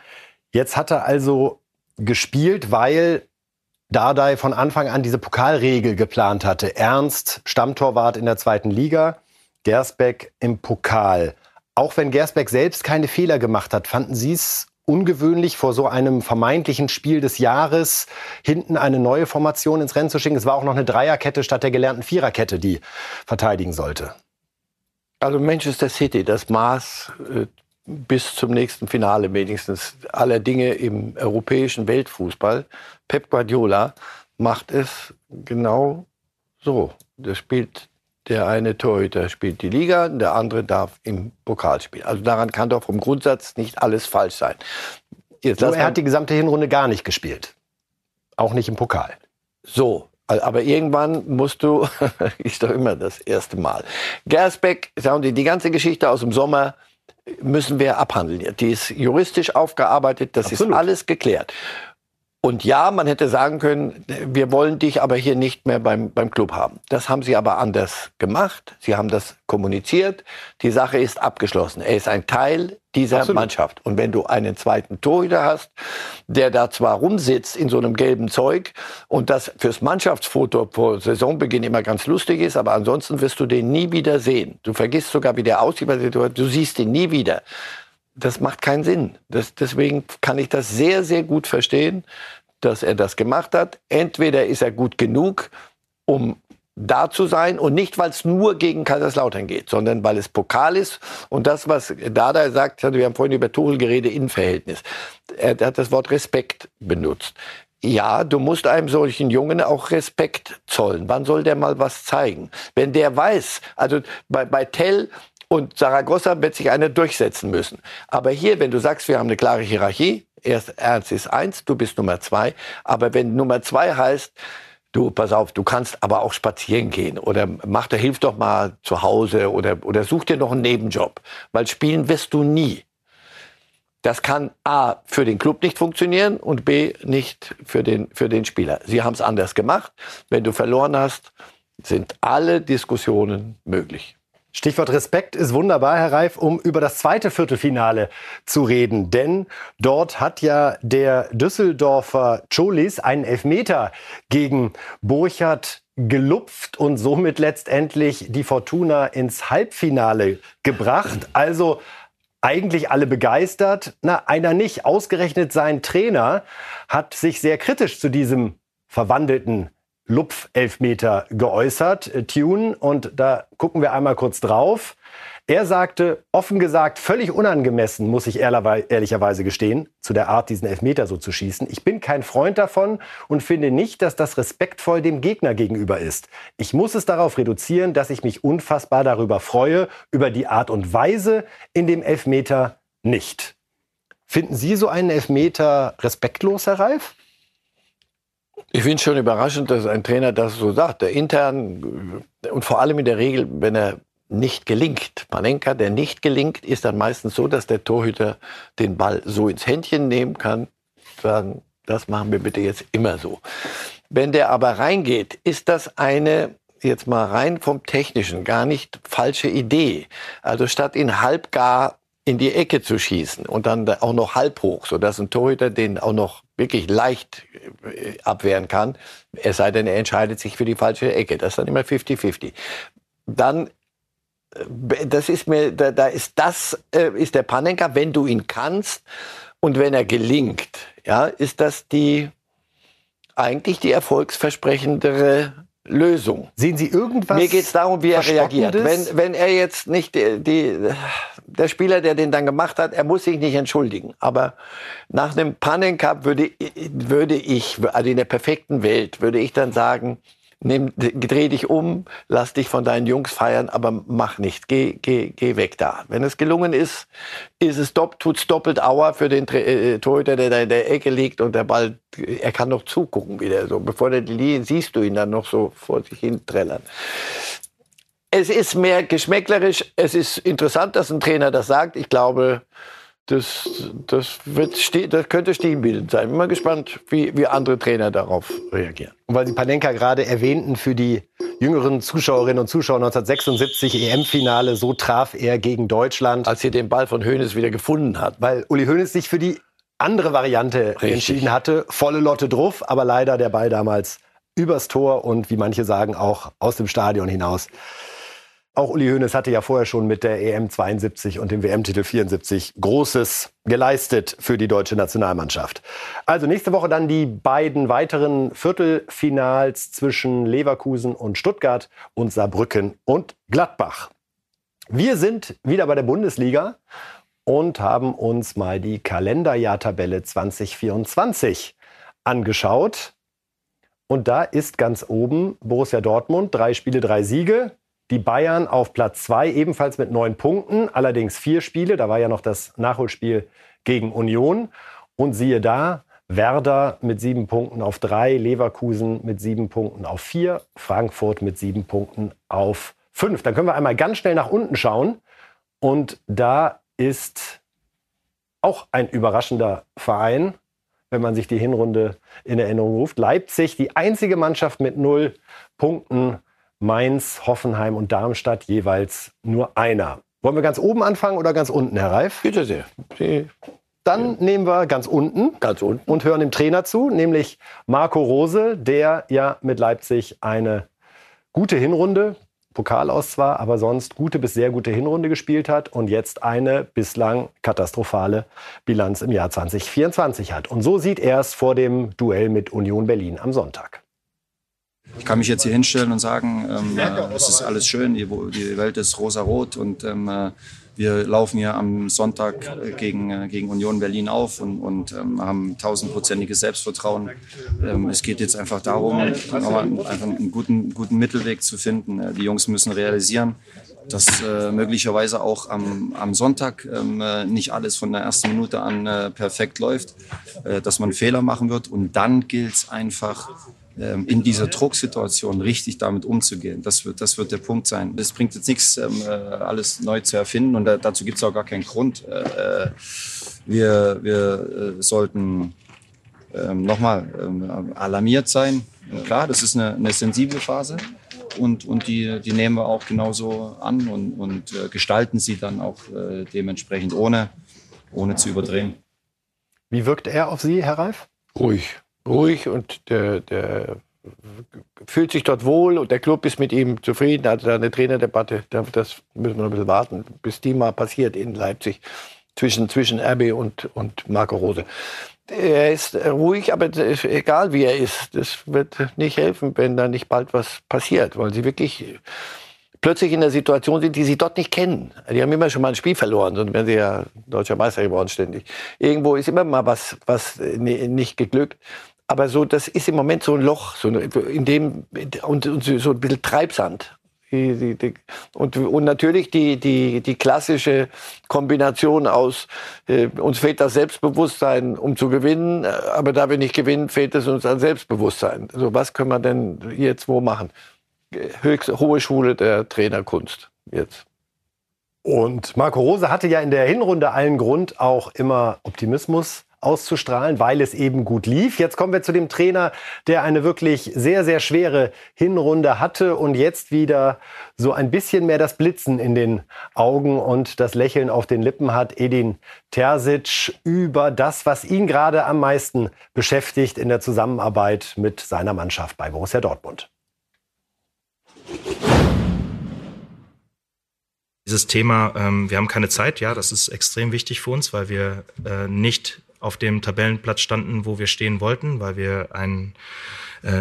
Jetzt hat er also gespielt, weil Dardai von Anfang an diese Pokalregel geplant hatte. Ernst, Stammtorwart in der 2. Liga, Gersbeck im Pokal. Auch wenn Gersbeck selbst keine Fehler gemacht hat, fanden Sie es ungewöhnlich, vor so einem vermeintlichen Spiel des Jahres hinten eine neue Formation ins Rennen zu schicken. Es war auch noch eine Dreierkette statt der gelernten Viererkette, die verteidigen sollte. Also Manchester City, das Maß bis zum nächsten Finale wenigstens aller Dinge im europäischen Weltfußball. Pep Guardiola macht es genau so. Das spielt der eine Torhüter spielt die Liga, der andere darf im Pokal spielen. Also daran kann doch vom Grundsatz nicht alles falsch sein. Jetzt er hat die gesamte Hinrunde gar nicht gespielt. Auch nicht im Pokal. So, aber irgendwann musst du, ist doch immer das erste Mal. Gersbeck, sagen die ganze Geschichte aus dem Sommer müssen wir abhandeln. Die ist juristisch aufgearbeitet, das Absolut. Ist alles geklärt. Und ja, man hätte sagen können, wir wollen dich aber hier nicht mehr beim Club haben. Das haben sie aber anders gemacht. Sie haben das kommuniziert. Die Sache ist abgeschlossen. Er ist ein Teil dieser Absolut. Mannschaft. Und wenn du einen zweiten Torhüter hast, der da zwar rumsitzt in so einem gelben Zeug und das fürs Mannschaftsfoto vor Saisonbeginn immer ganz lustig ist, aber ansonsten wirst du den nie wieder sehen. Du vergisst sogar, wie der aussieht, du siehst ihn nie wieder. Das macht keinen Sinn. Deswegen kann ich das sehr, sehr gut verstehen, dass er das gemacht hat. Entweder ist er gut genug, um da zu sein und nicht, weil es nur gegen Kaiserslautern geht, sondern weil es Pokal ist. Und das, was Dada sagt, wir haben vorhin über Tuchel geredet, Innenverhältnis. Er hat das Wort Respekt benutzt. Ja, du musst einem solchen Jungen auch Respekt zollen. Wann soll der mal was zeigen? Wenn der weiß, also bei Tel und Zaragoza wird sich einer durchsetzen müssen. Aber hier, wenn du sagst, wir haben eine klare Hierarchie, Ernst ist 1, du bist Nummer 2. Aber wenn Nummer 2 heißt, du, pass auf, du kannst aber auch spazieren gehen oder hilf doch mal zu Hause oder such dir noch einen Nebenjob, weil spielen wirst du nie. Das kann A, für den Club nicht funktionieren und B, nicht für den Spieler. Sie haben es anders gemacht. Wenn du verloren hast, sind alle Diskussionen möglich. Stichwort Respekt ist wunderbar, Herr Reif, um über das zweite Viertelfinale zu reden. Denn dort hat ja der Düsseldorfer Cholis einen Elfmeter gegen Burchard gelupft und somit letztendlich die Fortuna ins Halbfinale gebracht. Also eigentlich alle begeistert. Na, einer nicht. Ausgerechnet sein Trainer hat sich sehr kritisch zu diesem verwandelten Lupf-Elfmeter geäußert, Tune, und da gucken wir einmal kurz drauf. Er sagte, offen gesagt, völlig unangemessen, muss ich ehrlicherweise gestehen, zu der Art, diesen Elfmeter so zu schießen. Ich bin kein Freund davon und finde nicht, dass das respektvoll dem Gegner gegenüber ist. Ich muss es darauf reduzieren, dass ich mich unfassbar darüber freue, über die Art und Weise in dem Elfmeter nicht. Finden Sie so einen Elfmeter respektlos, Herr Reif? Ich finde es schon überraschend, dass ein Trainer das so sagt. Der intern und vor allem in der Regel, wenn er nicht gelingt. Panenka, der nicht gelingt, ist dann meistens so, dass der Torhüter den Ball so ins Händchen nehmen kann, sagen, das machen wir bitte jetzt immer so. Wenn der aber reingeht, ist das eine, jetzt mal rein vom Technischen, gar nicht falsche Idee. Also statt ihn halbgar in die Ecke zu schießen und dann auch noch halb hoch, sodass ein Torhüter den auch noch wirklich leicht abwehren kann, es sei denn, er entscheidet sich für die falsche Ecke. Das ist dann immer 50-50. Dann, das ist mir, ist der Panenka, wenn du ihn kannst und wenn er gelingt, ja, ist das eigentlich die erfolgsversprechendere Lösung. Sehen Sie irgendwas? Mir geht es darum, wie er reagiert. Wenn er jetzt nicht der Spieler, der den dann gemacht hat, er muss sich nicht entschuldigen. Aber nach einem Pannencup würde ich, also in der perfekten Welt, würde ich dann sagen, dreh dich um, lass dich von deinen Jungs feiern, aber mach nichts, geh weg da. Wenn es gelungen ist, tut's doppelt Auer für den Torhüter, der da in der Ecke liegt und der Ball, er kann noch zugucken wieder so. Bevor der die Linie, siehst du ihn dann noch so vor sich hin trällern. Es ist mehr geschmäcklerisch, es ist interessant, dass ein Trainer das sagt. Ich glaube, das könnte stilbildend sein. Ich bin mal gespannt, wie andere Trainer darauf reagieren. Und weil Sie Panenka gerade erwähnten, für die jüngeren Zuschauerinnen und Zuschauer, 1976 EM-Finale, so traf er gegen Deutschland. Als er den Ball von Hoeneß wieder gefunden hat. Weil Uli Hoeneß sich für die andere Variante entschieden hatte. Volle Lotte drauf, aber leider der Ball damals übers Tor und wie manche sagen auch aus dem Stadion hinaus Auch Uli Hoeneß hatte ja vorher schon mit der EM 72 und dem WM-Titel 74 Großes geleistet für die deutsche Nationalmannschaft. Also nächste Woche dann die beiden weiteren Viertelfinals zwischen Leverkusen und Stuttgart und Saarbrücken und Gladbach. Wir sind wieder bei der Bundesliga und haben uns mal die Kalenderjahrtabelle 2024 angeschaut. Und da ist ganz oben Borussia Dortmund, 3 Spiele, 3 Siege. Die Bayern auf Platz 2 ebenfalls mit 9 Punkten, allerdings 4 Spiele. Da war ja noch das Nachholspiel gegen Union. Und siehe da, Werder mit 7 Punkten auf 3, Leverkusen mit 7 Punkten auf 4, Frankfurt mit 7 Punkten auf 5. Dann können wir einmal ganz schnell nach unten schauen. Und da ist auch ein überraschender Verein, wenn man sich die Hinrunde in Erinnerung ruft. Leipzig, die einzige Mannschaft mit 0 Punkten. Mainz, Hoffenheim und Darmstadt jeweils nur einer. Wollen wir ganz oben anfangen oder ganz unten, Herr Reif? Bitte sehr. Dann nehmen wir ganz unten, und hören dem Trainer zu, nämlich Marco Rose, der ja mit Leipzig eine gute Hinrunde, Pokal aus zwar, aber sonst gute bis sehr gute Hinrunde gespielt hat und jetzt eine bislang katastrophale Bilanz im Jahr 2024 hat. Und so sieht er es vor dem Duell mit Union Berlin am Sonntag. Ich kann mich jetzt hier hinstellen und sagen, es ist alles schön, die Welt ist rosarot und wir laufen hier am Sonntag gegen Union Berlin auf und haben 1000-prozentiges Selbstvertrauen. Es geht jetzt einfach darum, einfach einen guten Mittelweg zu finden. Die Jungs müssen realisieren, dass möglicherweise auch am Sonntag nicht alles von der ersten Minute an perfekt läuft, dass man Fehler machen wird. Und dann gilt es einfach, in dieser Drucksituation richtig damit umzugehen. Das wird der Punkt sein. Es bringt jetzt nichts, alles neu zu erfinden, und dazu gibt es auch gar keinen Grund. Wir sollten nochmal alarmiert sein. Und klar, das ist eine sensible Phase, und die nehmen wir auch genauso an und gestalten sie dann auch dementsprechend, ohne zu überdrehen. Wie wirkt er auf Sie, Herr Reif? Ruhig, und der fühlt sich dort wohl und der Club ist mit ihm zufrieden. Also eine Trainerdebatte, das müssen wir noch ein bisschen warten, bis die mal passiert in Leipzig zwischen RB und Marco Rose. Er ist ruhig, aber ist egal, wie er ist, das wird nicht helfen, wenn da nicht bald was passiert, weil sie wirklich plötzlich in der Situation sind, die sie dort nicht kennen. Die haben immer schon mal ein Spiel verloren, sonst wären sie ja deutscher Meister geworden ständig. Irgendwo ist immer mal was nicht geglückt. Aber so, das ist im Moment so ein Loch, in dem so ein bisschen Treibsand. Und natürlich die klassische Kombination aus, uns fehlt das Selbstbewusstsein, um zu gewinnen, aber da wir nicht gewinnen, fehlt es uns an Selbstbewusstsein. Also was können wir denn jetzt wo machen? Hohe Schule der Trainerkunst jetzt. Und Marco Rose hatte ja in der Hinrunde allen Grund, auch immer Optimismus auszustrahlen, weil es eben gut lief. Jetzt kommen wir zu dem Trainer, der eine wirklich sehr, sehr schwere Hinrunde hatte und jetzt wieder so ein bisschen mehr das Blitzen in den Augen und das Lächeln auf den Lippen hat. Edin Terzić über das, was ihn gerade am meisten beschäftigt in der Zusammenarbeit mit seiner Mannschaft bei Borussia Dortmund. Dieses Thema, wir haben keine Zeit, ja, das ist extrem wichtig für uns, weil wir nicht auf dem Tabellenplatz standen, wo wir stehen wollten, weil wir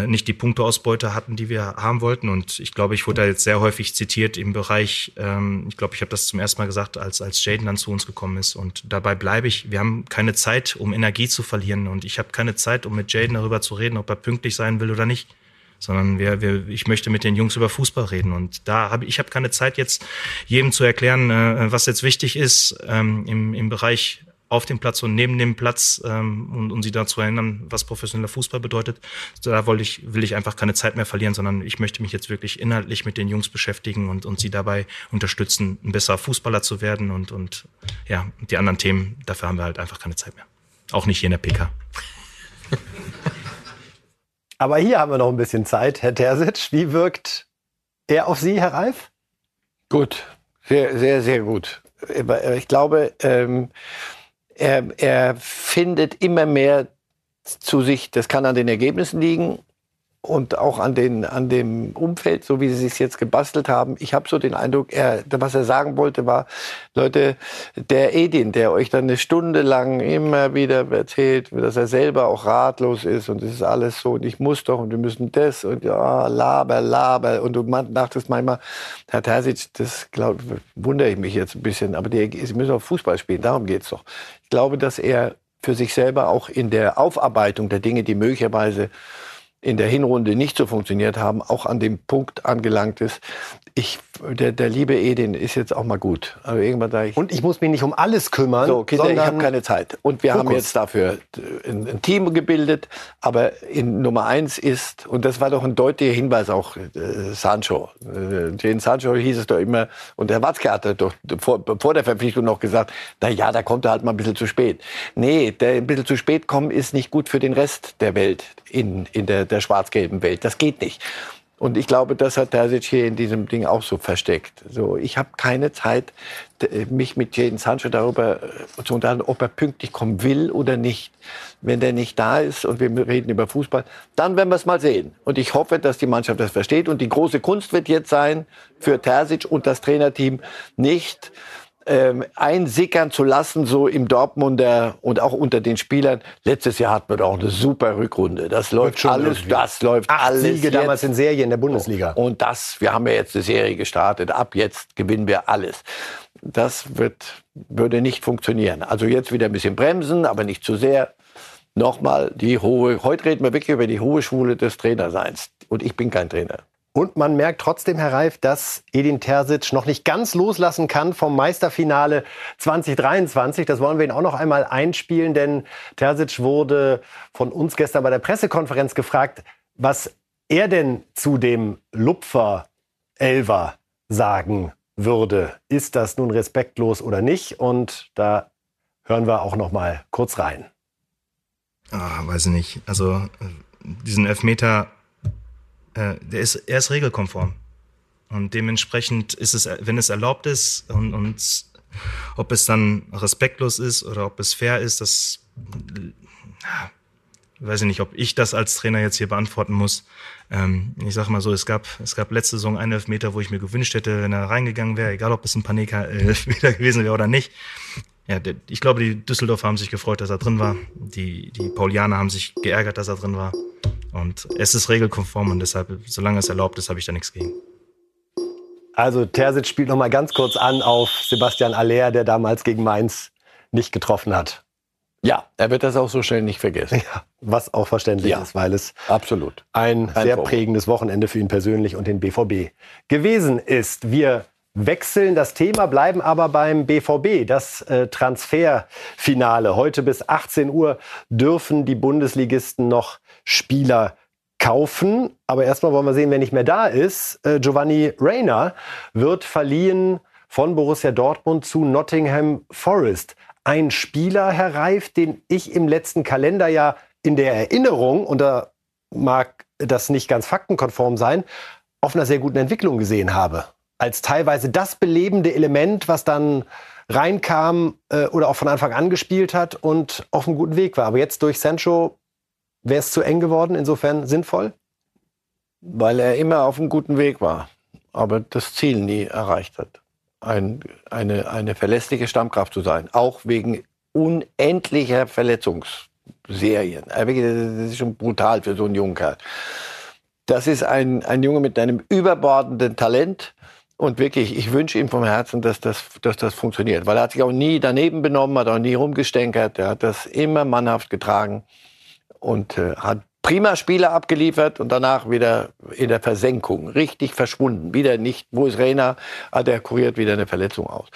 nicht die Punkteausbeute hatten, die wir haben wollten. Und ich glaube, ich wurde da jetzt sehr häufig zitiert im Bereich, ich glaube, ich habe das zum ersten Mal gesagt, als Jadon dann zu uns gekommen ist. Und dabei bleibe ich. Wir haben keine Zeit, um Energie zu verlieren. Und ich habe keine Zeit, um mit Jadon darüber zu reden, ob er pünktlich sein will oder nicht. Sondern ich möchte mit den Jungs über Fußball reden. Und da habe ich keine Zeit, jetzt jedem zu erklären, was jetzt wichtig ist im Bereich auf dem Platz und neben dem Platz, um sie dazu zu erinnern, was professioneller Fußball bedeutet. Da will ich einfach keine Zeit mehr verlieren, sondern ich möchte mich jetzt wirklich inhaltlich mit den Jungs beschäftigen und sie dabei unterstützen, ein besserer Fußballer zu werden. Und ja, die anderen Themen, dafür haben wir halt einfach keine Zeit mehr. Auch nicht hier in der PK. Aber hier haben wir noch ein bisschen Zeit, Herr Terzić. Wie wirkt er auf Sie, Herr Reif? Gut, sehr, sehr, sehr gut. Ich glaube, er findet immer mehr zu sich. Das kann an den Ergebnissen liegen, und auch an dem Umfeld, so wie sie es sich jetzt gebastelt haben. Ich habe so den Eindruck, was er sagen wollte, war, Leute, der Edin, der euch dann eine Stunde lang immer wieder erzählt, dass er selber auch ratlos ist und es ist alles so und ich muss doch und wir müssen das und ja, laber. Und man dachtest manchmal, Herr Terzić, das wundere ich mich jetzt ein bisschen, aber sie müssen auch Fußball spielen, darum geht's doch. Ich glaube, dass er für sich selber auch in der Aufarbeitung der Dinge, die möglicherweise in der Hinrunde nicht so funktioniert haben, auch an dem Punkt angelangt ist. Der liebe Edin ist jetzt auch mal gut. Also irgendwann sage ich, und ich muss mich nicht um alles kümmern. So, Kinder, ich habe keine Zeit. Und wir haben jetzt dafür ein Team gebildet. Aber in Nummer 1 ist, und das war doch ein deutlicher Hinweis auch, Sancho. Den Sancho hieß es doch immer, und der Watzke hat doch vor der Verpflichtung noch gesagt, na ja, da kommt er halt mal ein bisschen zu spät. Nee, der ein bisschen zu spät kommen ist nicht gut für den Rest der Welt, in der schwarz-gelben Welt. Das geht nicht. Und ich glaube, das hat Terzić hier in diesem Ding auch so versteckt. So, ich habe keine Zeit, mich mit Jadon Sancho darüber zu unterhalten, ob er pünktlich kommen will oder nicht. Wenn der nicht da ist und wir reden über Fußball, dann werden wir es mal sehen. Und ich hoffe, dass die Mannschaft das versteht. Und die große Kunst wird jetzt sein, für Terzić und das Trainerteam nicht einsickern zu lassen, so im Dortmunder und auch unter den Spielern. Letztes Jahr hatten wir doch eine super Rückrunde. Das läuft schon alles. Irgendwie. Das läuft 8 Siege jetzt. Damals in Serie in der Bundesliga. Und wir haben ja jetzt eine Serie gestartet. Ab jetzt gewinnen wir alles. Das würde nicht funktionieren. Also jetzt wieder ein bisschen bremsen, aber nicht zu sehr. Nochmal heute reden wir wirklich über die hohe Schwule des Trainerseins. Und ich bin kein Trainer. Und man merkt trotzdem, Herr Reif, dass Edin Terzić noch nicht ganz loslassen kann vom Meisterfinale 2023. Das wollen wir ihn auch noch einmal einspielen, denn Terzić wurde von uns gestern bei der Pressekonferenz gefragt, was er denn zu dem Lupfer-Elfer sagen würde. Ist das nun respektlos oder nicht? Und da hören wir auch noch mal kurz rein. Weiß ich nicht. Also diesen Elfmeter... Er ist regelkonform. Und dementsprechend ist es, wenn es erlaubt ist, und ob es dann respektlos ist oder ob es fair ist, das weiß ich nicht, ob ich das als Trainer jetzt hier beantworten muss. Ich sag mal so, es gab letzte Saison einen Elfmeter, wo ich mir gewünscht hätte, wenn er reingegangen wäre, egal ob es ein Panenka-Elfmeter gewesen wäre oder nicht. Ja, ich glaube, die Düsseldorfer haben sich gefreut, dass er drin war. Die Paulianer haben sich geärgert, dass er drin war. Und es ist regelkonform und deshalb, solange es erlaubt ist, habe ich da nichts gegen. Also Terzić spielt noch mal ganz kurz an auf Sebastian Aller, der damals gegen Mainz nicht getroffen hat. Ja, er wird das auch so schnell nicht vergessen. Ja, was auch verständlich ist, weil es absolut ein sehr prägendes Wochenende für ihn persönlich und den BVB gewesen ist. Wir wechseln das Thema, bleiben aber beim BVB. Das Transferfinale. Heute bis 18 Uhr dürfen die Bundesligisten noch Spieler kaufen. Aber erstmal wollen wir sehen, wer nicht mehr da ist. Giovanni Reyna wird verliehen von Borussia Dortmund zu Nottingham Forest. Ein Spieler, Herr Reif, den ich im letzten Kalenderjahr in der Erinnerung, und da mag das nicht ganz faktenkonform sein, auf einer sehr guten Entwicklung gesehen habe. Als teilweise das belebende Element, was dann reinkam oder auch von Anfang an gespielt hat und auf einem guten Weg war. Aber jetzt durch Sancho wäre es zu eng geworden, insofern sinnvoll? Weil er immer auf einem guten Weg war, aber das Ziel nie erreicht hat. Eine verlässliche Stammkraft zu sein, auch wegen unendlicher Verletzungsserien. Das ist schon brutal für so einen jungen Kerl. Das ist ein Junge mit einem überbordenden Talent. Und wirklich, ich wünsche ihm vom Herzen, dass das funktioniert. Weil er hat sich auch nie daneben benommen, hat auch nie rumgestänkert. Er hat das immer mannhaft getragen und hat prima Spiele abgeliefert und danach wieder in der Versenkung, richtig verschwunden. Wieder nicht, wo ist Reyna? Der kuriert wieder eine Verletzung aus.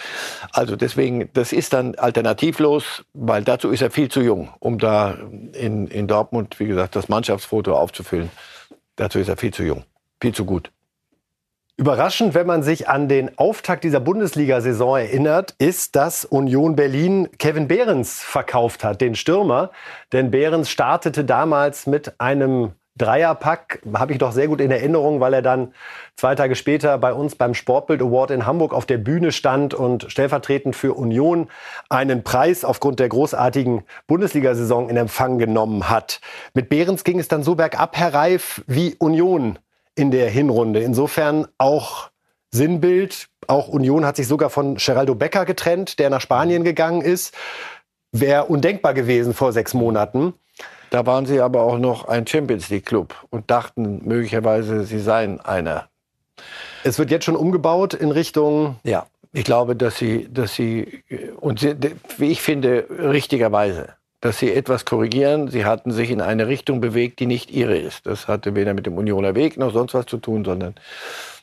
Also deswegen, das ist dann alternativlos, weil dazu ist er viel zu jung, um da in Dortmund, wie gesagt, das Mannschaftsfoto aufzufüllen. Dazu ist er viel zu jung, viel zu gut. Überraschend, wenn man sich an den Auftakt dieser Bundesliga-Saison erinnert, ist, dass Union Berlin Kevin Behrens verkauft hat, den Stürmer. Denn Behrens startete damals mit einem Dreierpack habe ich doch sehr gut in Erinnerung, weil er dann 2 Tage später bei uns beim Sportbild Award in Hamburg auf der Bühne stand und stellvertretend für Union einen Preis aufgrund der großartigen Bundesliga-Saison in Empfang genommen hat. Mit Behrens ging es dann so bergab, Herr Reif, wie Union in der Hinrunde. Insofern auch Sinnbild. Auch Union hat sich sogar von Geraldo Becker getrennt, der nach Spanien gegangen ist. Wäre undenkbar gewesen vor 6 Monaten. Da waren sie aber auch noch ein Champions-League-Club und dachten möglicherweise, sie seien einer. Es wird jetzt schon umgebaut in Richtung... Ja, ich glaube, dass sie und sie, wie ich finde, richtigerweise, dass sie etwas korrigieren. Sie hatten sich in eine Richtung bewegt, die nicht ihre ist. Das hatte weder mit dem Unioner Weg noch sonst was zu tun, sondern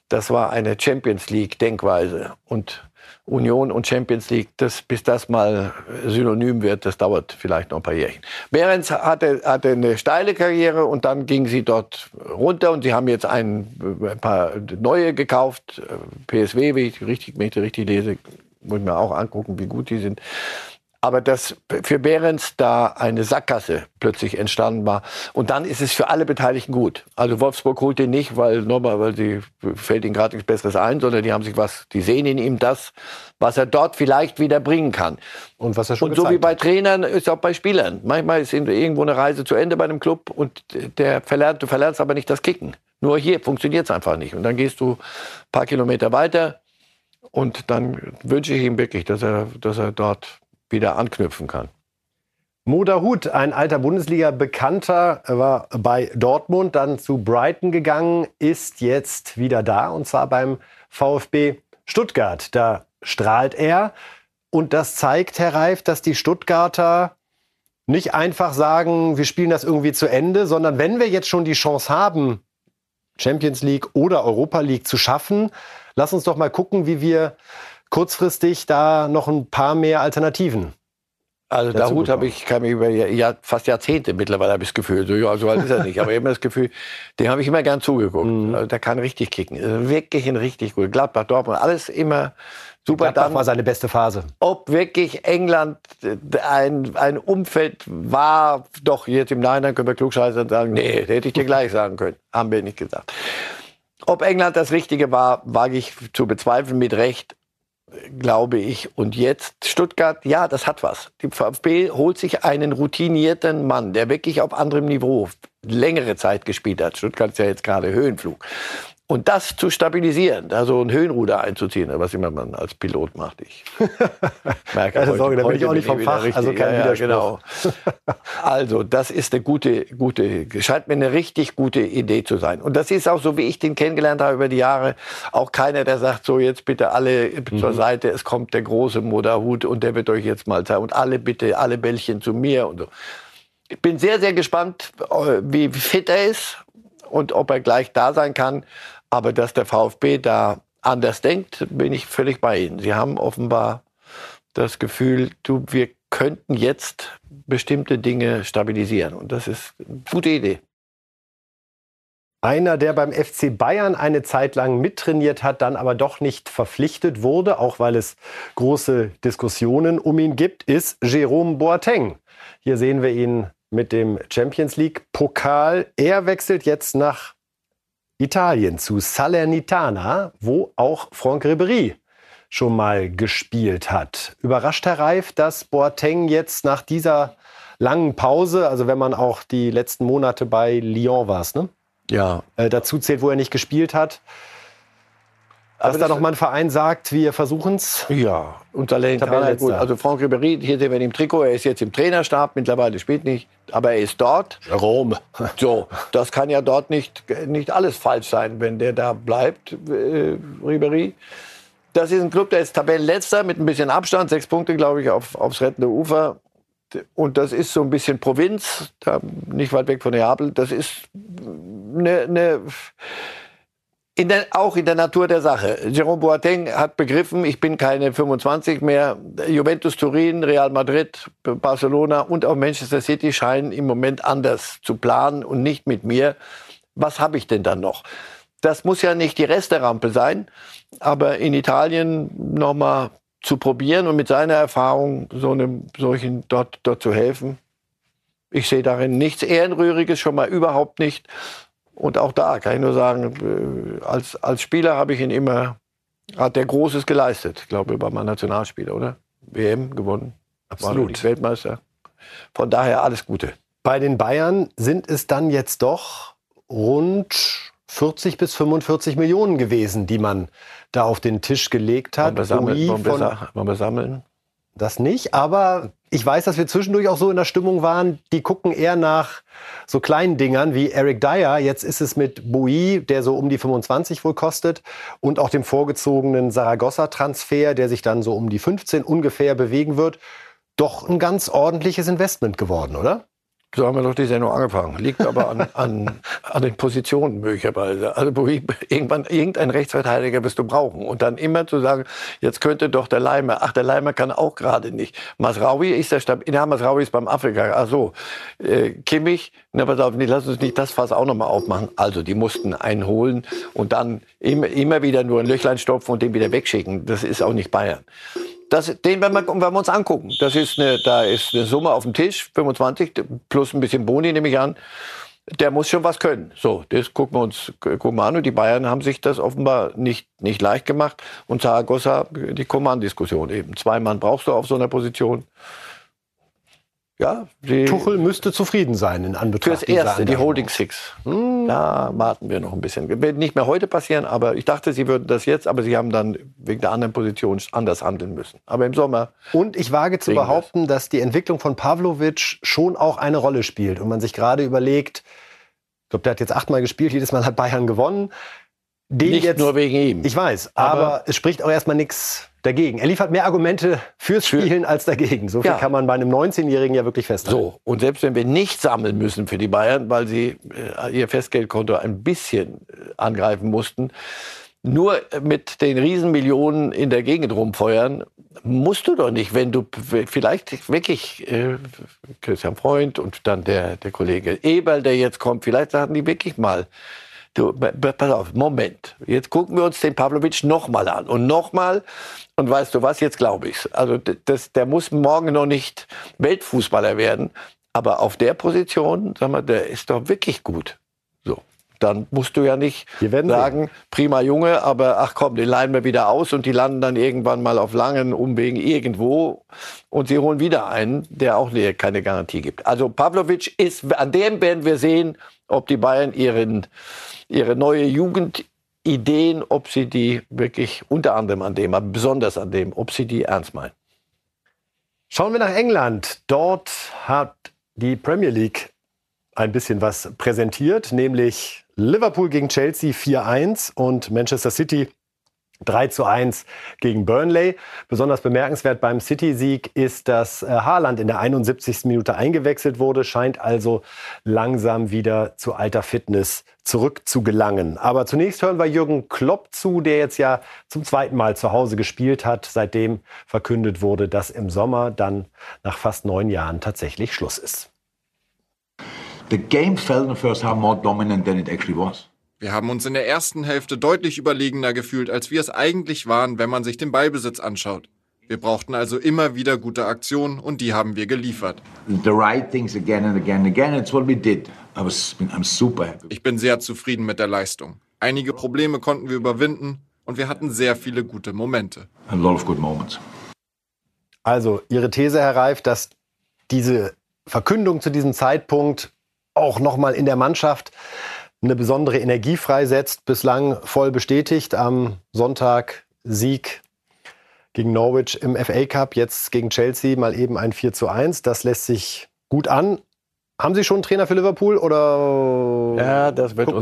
das war eine Champions-League-Denkweise. Und Union und Champions League, bis das mal synonym wird, das dauert vielleicht noch ein paar Jährchen. Behrens hatte eine steile Karriere und dann ging sie dort runter und sie haben jetzt ein paar neue gekauft. PSV, wenn ich richtig lese, muss ich mir auch angucken, wie gut die sind. Aber dass für Behrens da eine Sackgasse plötzlich entstanden war. Und dann ist es für alle Beteiligten gut. Also Wolfsburg holt ihn nicht, weil sie fällt ihnen gerade nichts Besseres ein, sondern die sehen in ihm das, was er dort vielleicht wieder bringen kann. Und was er schon gezeigt hat. Und so wie bei Trainern ist auch bei Spielern. Manchmal ist irgendwo eine Reise zu Ende bei einem Club und du verlernst aber nicht das Kicken. Nur hier funktioniert es einfach nicht. Und dann gehst du ein paar Kilometer weiter und dann wünsche ich ihm wirklich, dass er dort wieder anknüpfen kann. Mo Dahoud, ein alter Bundesliga-Bekannter, war bei Dortmund, dann zu Brighton gegangen, ist jetzt wieder da und zwar beim VfB Stuttgart. Da strahlt er und das zeigt, Herr Reif, dass die Stuttgarter nicht einfach sagen, wir spielen das irgendwie zu Ende, sondern wenn wir jetzt schon die Chance haben, Champions League oder Europa League zu schaffen, lass uns doch mal gucken, wie wir kurzfristig da noch ein paar mehr Alternativen. Also Dahoud kann mich über fast Jahrzehnte mittlerweile habe ich das Gefühl, so alt ist er nicht, aber immer das Gefühl, dem habe ich immer gern zugeguckt. Mhm. Also, der kann richtig kicken, also wirklich ein richtig guter. Gladbach, Dortmund, alles immer super. Gladbach war seine beste Phase. Ob wirklich England ein Umfeld war, doch jetzt im Nachhinein können wir klugscheißern sagen, nee, hätte ich dir gleich sagen können, haben wir nicht gesagt. Ob England das Richtige war, wage ich zu bezweifeln, mit Recht, glaube ich. Und jetzt Stuttgart, ja, das hat was. Die VfB holt sich einen routinierten Mann, der wirklich auf anderem Niveau längere Zeit gespielt hat. Stuttgart ist ja jetzt gerade Höhenflug. Und das zu stabilisieren, da so ein Höhenruder einzuziehen, was immer man als Pilot macht. Ich merke keine Sorge, da bin ich auch nicht vom Fach, richtig, also kein Widerspruch. Genau. Also das ist eine gute, scheint mir eine richtig gute Idee zu sein. Und das ist auch so, wie ich den kennengelernt habe über die Jahre, auch keiner, der sagt, so jetzt bitte alle zur Seite, es kommt der große Mo Dahoud und der wird euch jetzt mal zeigen und alle bitte, alle Bällchen zu mir und so. Ich bin sehr, sehr gespannt, wie fit er ist und ob er gleich da sein kann. Aber dass der VfB da anders denkt, bin ich völlig bei Ihnen. Sie haben offenbar das Gefühl, wir könnten jetzt bestimmte Dinge stabilisieren. Und das ist eine gute Idee. Einer, der beim FC Bayern eine Zeit lang mittrainiert hat, dann aber doch nicht verpflichtet wurde, auch weil es große Diskussionen um ihn gibt, ist Jérôme Boateng. Hier sehen wir ihn mit dem Champions League-Pokal. Er wechselt jetzt nach Italien zu Salernitana, wo auch Franck Ribéry schon mal gespielt hat. Überrascht, Herr Reif, dass Boateng jetzt nach dieser langen Pause, also wenn man auch die letzten Monate bei Lyon war, ne? Ja. Dazu zählt, wo er nicht gespielt hat. Dass da noch mal ein Verein sagt, wir versuchen es. Ja, und Salernitana ist gut. Also Franck Ribéry, hier sehen wir ihn im Trikot, er ist jetzt im Trainerstab, mittlerweile spielt nicht, aber er ist dort. Rom. So, das kann ja dort nicht alles falsch sein, wenn der da bleibt, Ribéry. Das ist ein Club, der ist Tabellenletzter mit ein bisschen Abstand, 6 Punkte, glaube ich, aufs rettende Ufer. Und das ist so ein bisschen Provinz, nicht weit weg von Neapel. Das ist eine auch in der Natur der Sache. Jérôme Boateng hat begriffen, ich bin keine 25 mehr. Juventus Turin, Real Madrid, Barcelona und auch Manchester City scheinen im Moment anders zu planen und nicht mit mir. Was habe ich denn dann noch? Das muss ja nicht die Resterampe sein, aber in Italien nochmal zu probieren und mit seiner Erfahrung solchen dort zu helfen, Ich sehe darin nichts Ehrenrühriges, schon mal überhaupt nicht. Und auch da kann ich nur sagen, als Spieler habe ich ihn immer, hat der Großes geleistet. Ich glaube, über mein Nationalspieler, oder? WM gewonnen. Absolut. Weltmeister. Von daher alles Gute. Bei den Bayern sind es dann jetzt doch rund 40 bis 45 Millionen gewesen, die man da auf den Tisch gelegt hat. Wollen wir sammeln? Das nicht, aber ich weiß, dass wir zwischendurch auch so in der Stimmung waren, die gucken eher nach so kleinen Dingern wie Eric Dier. Jetzt ist es mit Boui, der so um die 25 wohl kostet, und auch dem vorgezogenen Zaragoza-Transfer, der sich dann so um die 15 ungefähr bewegen wird, doch ein ganz ordentliches Investment geworden, oder? So haben wir doch die Sendung angefangen. Liegt aber an den Positionen möglicherweise. Also Boui, irgendein Rechtsverteidiger wirst du brauchen. Und dann immer zu sagen, jetzt könnte doch der Leimer. Ach, der Leimer kann auch gerade nicht. Masraoui ist der Stamminhaber. Masraoui ist beim Afrika. Ach so. Kimmich. Na, pass auf, lass uns nicht das Fass auch nochmal aufmachen. Also, die mussten einen holen und dann immer wieder nur ein Löchlein stopfen und den wieder wegschicken. Das ist auch nicht Bayern. Den werden wir uns angucken. Da ist eine Summe auf dem Tisch, 25, plus ein bisschen Boni, nehme ich an. Der muss schon was können. So, das gucken wir an. Und die Bayern haben sich das offenbar nicht leicht gemacht. Und Zaragoza, die Coman-Diskussion eben. 2 Mann brauchst du auf so einer Position. Ja, Tuchel müsste zufrieden sein in Anbetracht dieser Anlage. Die Holding Six. Da warten wir noch ein bisschen. Wird nicht mehr heute passieren, aber ich dachte, sie würden das jetzt, aber sie haben dann wegen der anderen Position anders handeln müssen. Aber im Sommer. Und ich wage zu behaupten, dass die Entwicklung von Pavlović schon auch eine Rolle spielt. Und man sich gerade überlegt, ich glaube, der hat jetzt 8 Mal gespielt, jedes Mal hat Bayern gewonnen. Nicht nur wegen ihm. Ich weiß, aber es spricht auch erstmal nichts dagegen. Er liefert mehr Argumente fürs Spielen als dagegen. So viel kann man bei einem 19-Jährigen ja wirklich festhalten. So, und selbst wenn wir nicht sammeln müssen für die Bayern, weil sie ihr Festgeldkonto ein bisschen angreifen mussten, nur mit den Riesenmillionen in der Gegend rumfeuern, musst du doch nicht, wenn du vielleicht wirklich Christian Freund und dann der Kollege Eberl, der jetzt kommt, vielleicht hatten die wirklich mal: Du, pass auf, Moment. Jetzt gucken wir uns den Pavlović nochmal an und nochmal. Und weißt du was, jetzt glaube ich's. Also der muss morgen noch nicht Weltfußballer werden, aber auf der Position, sag mal, der ist doch wirklich gut. So, dann musst du ja nicht sagen, prima Junge, aber ach komm, den leihen wir wieder aus und die landen dann irgendwann mal auf langen Umwegen irgendwo und sie holen wieder einen, der auch keine Garantie gibt. Also Pavlović ist, an dem werden wir sehen, ob die Bayern ihre neue Jugendideen, ob sie die wirklich unter anderem an dem, aber besonders an dem, ob sie die ernst meinen. Schauen wir nach England. Dort hat die Premier League ein bisschen was präsentiert, nämlich Liverpool gegen Chelsea 4-1 und Manchester City 3-1 gegen Burnley. Besonders bemerkenswert beim City-Sieg ist, dass Haaland in der 71. Minute eingewechselt wurde, scheint also langsam wieder zu alter Fitness zurückzugelangen. Aber zunächst hören wir Jürgen Klopp zu, der jetzt ja zum 2. Mal zu Hause gespielt hat, seitdem verkündet wurde, dass im Sommer dann nach fast 9 Jahren tatsächlich Schluss ist. The game felt in the first half more dominant than it actually was. Wir haben uns in der ersten Hälfte deutlich überlegener gefühlt, als wir es eigentlich waren, wenn man sich den Ballbesitz anschaut. Wir brauchten also immer wieder gute Aktionen und die haben wir geliefert. Ich bin sehr zufrieden mit der Leistung. Einige Probleme konnten wir überwinden und wir hatten sehr viele gute Momente. Also, Ihre These, Herr Reif, dass diese Verkündung zu diesem Zeitpunkt auch nochmal in der Mannschaft eine besondere Energie freisetzt, bislang voll bestätigt. Am Sonntag Sieg gegen Norwich im FA Cup, jetzt gegen Chelsea mal eben ein 4-1. Das lässt sich gut an. Haben Sie schon einen Trainer für Liverpool? Oder? Ja, das wird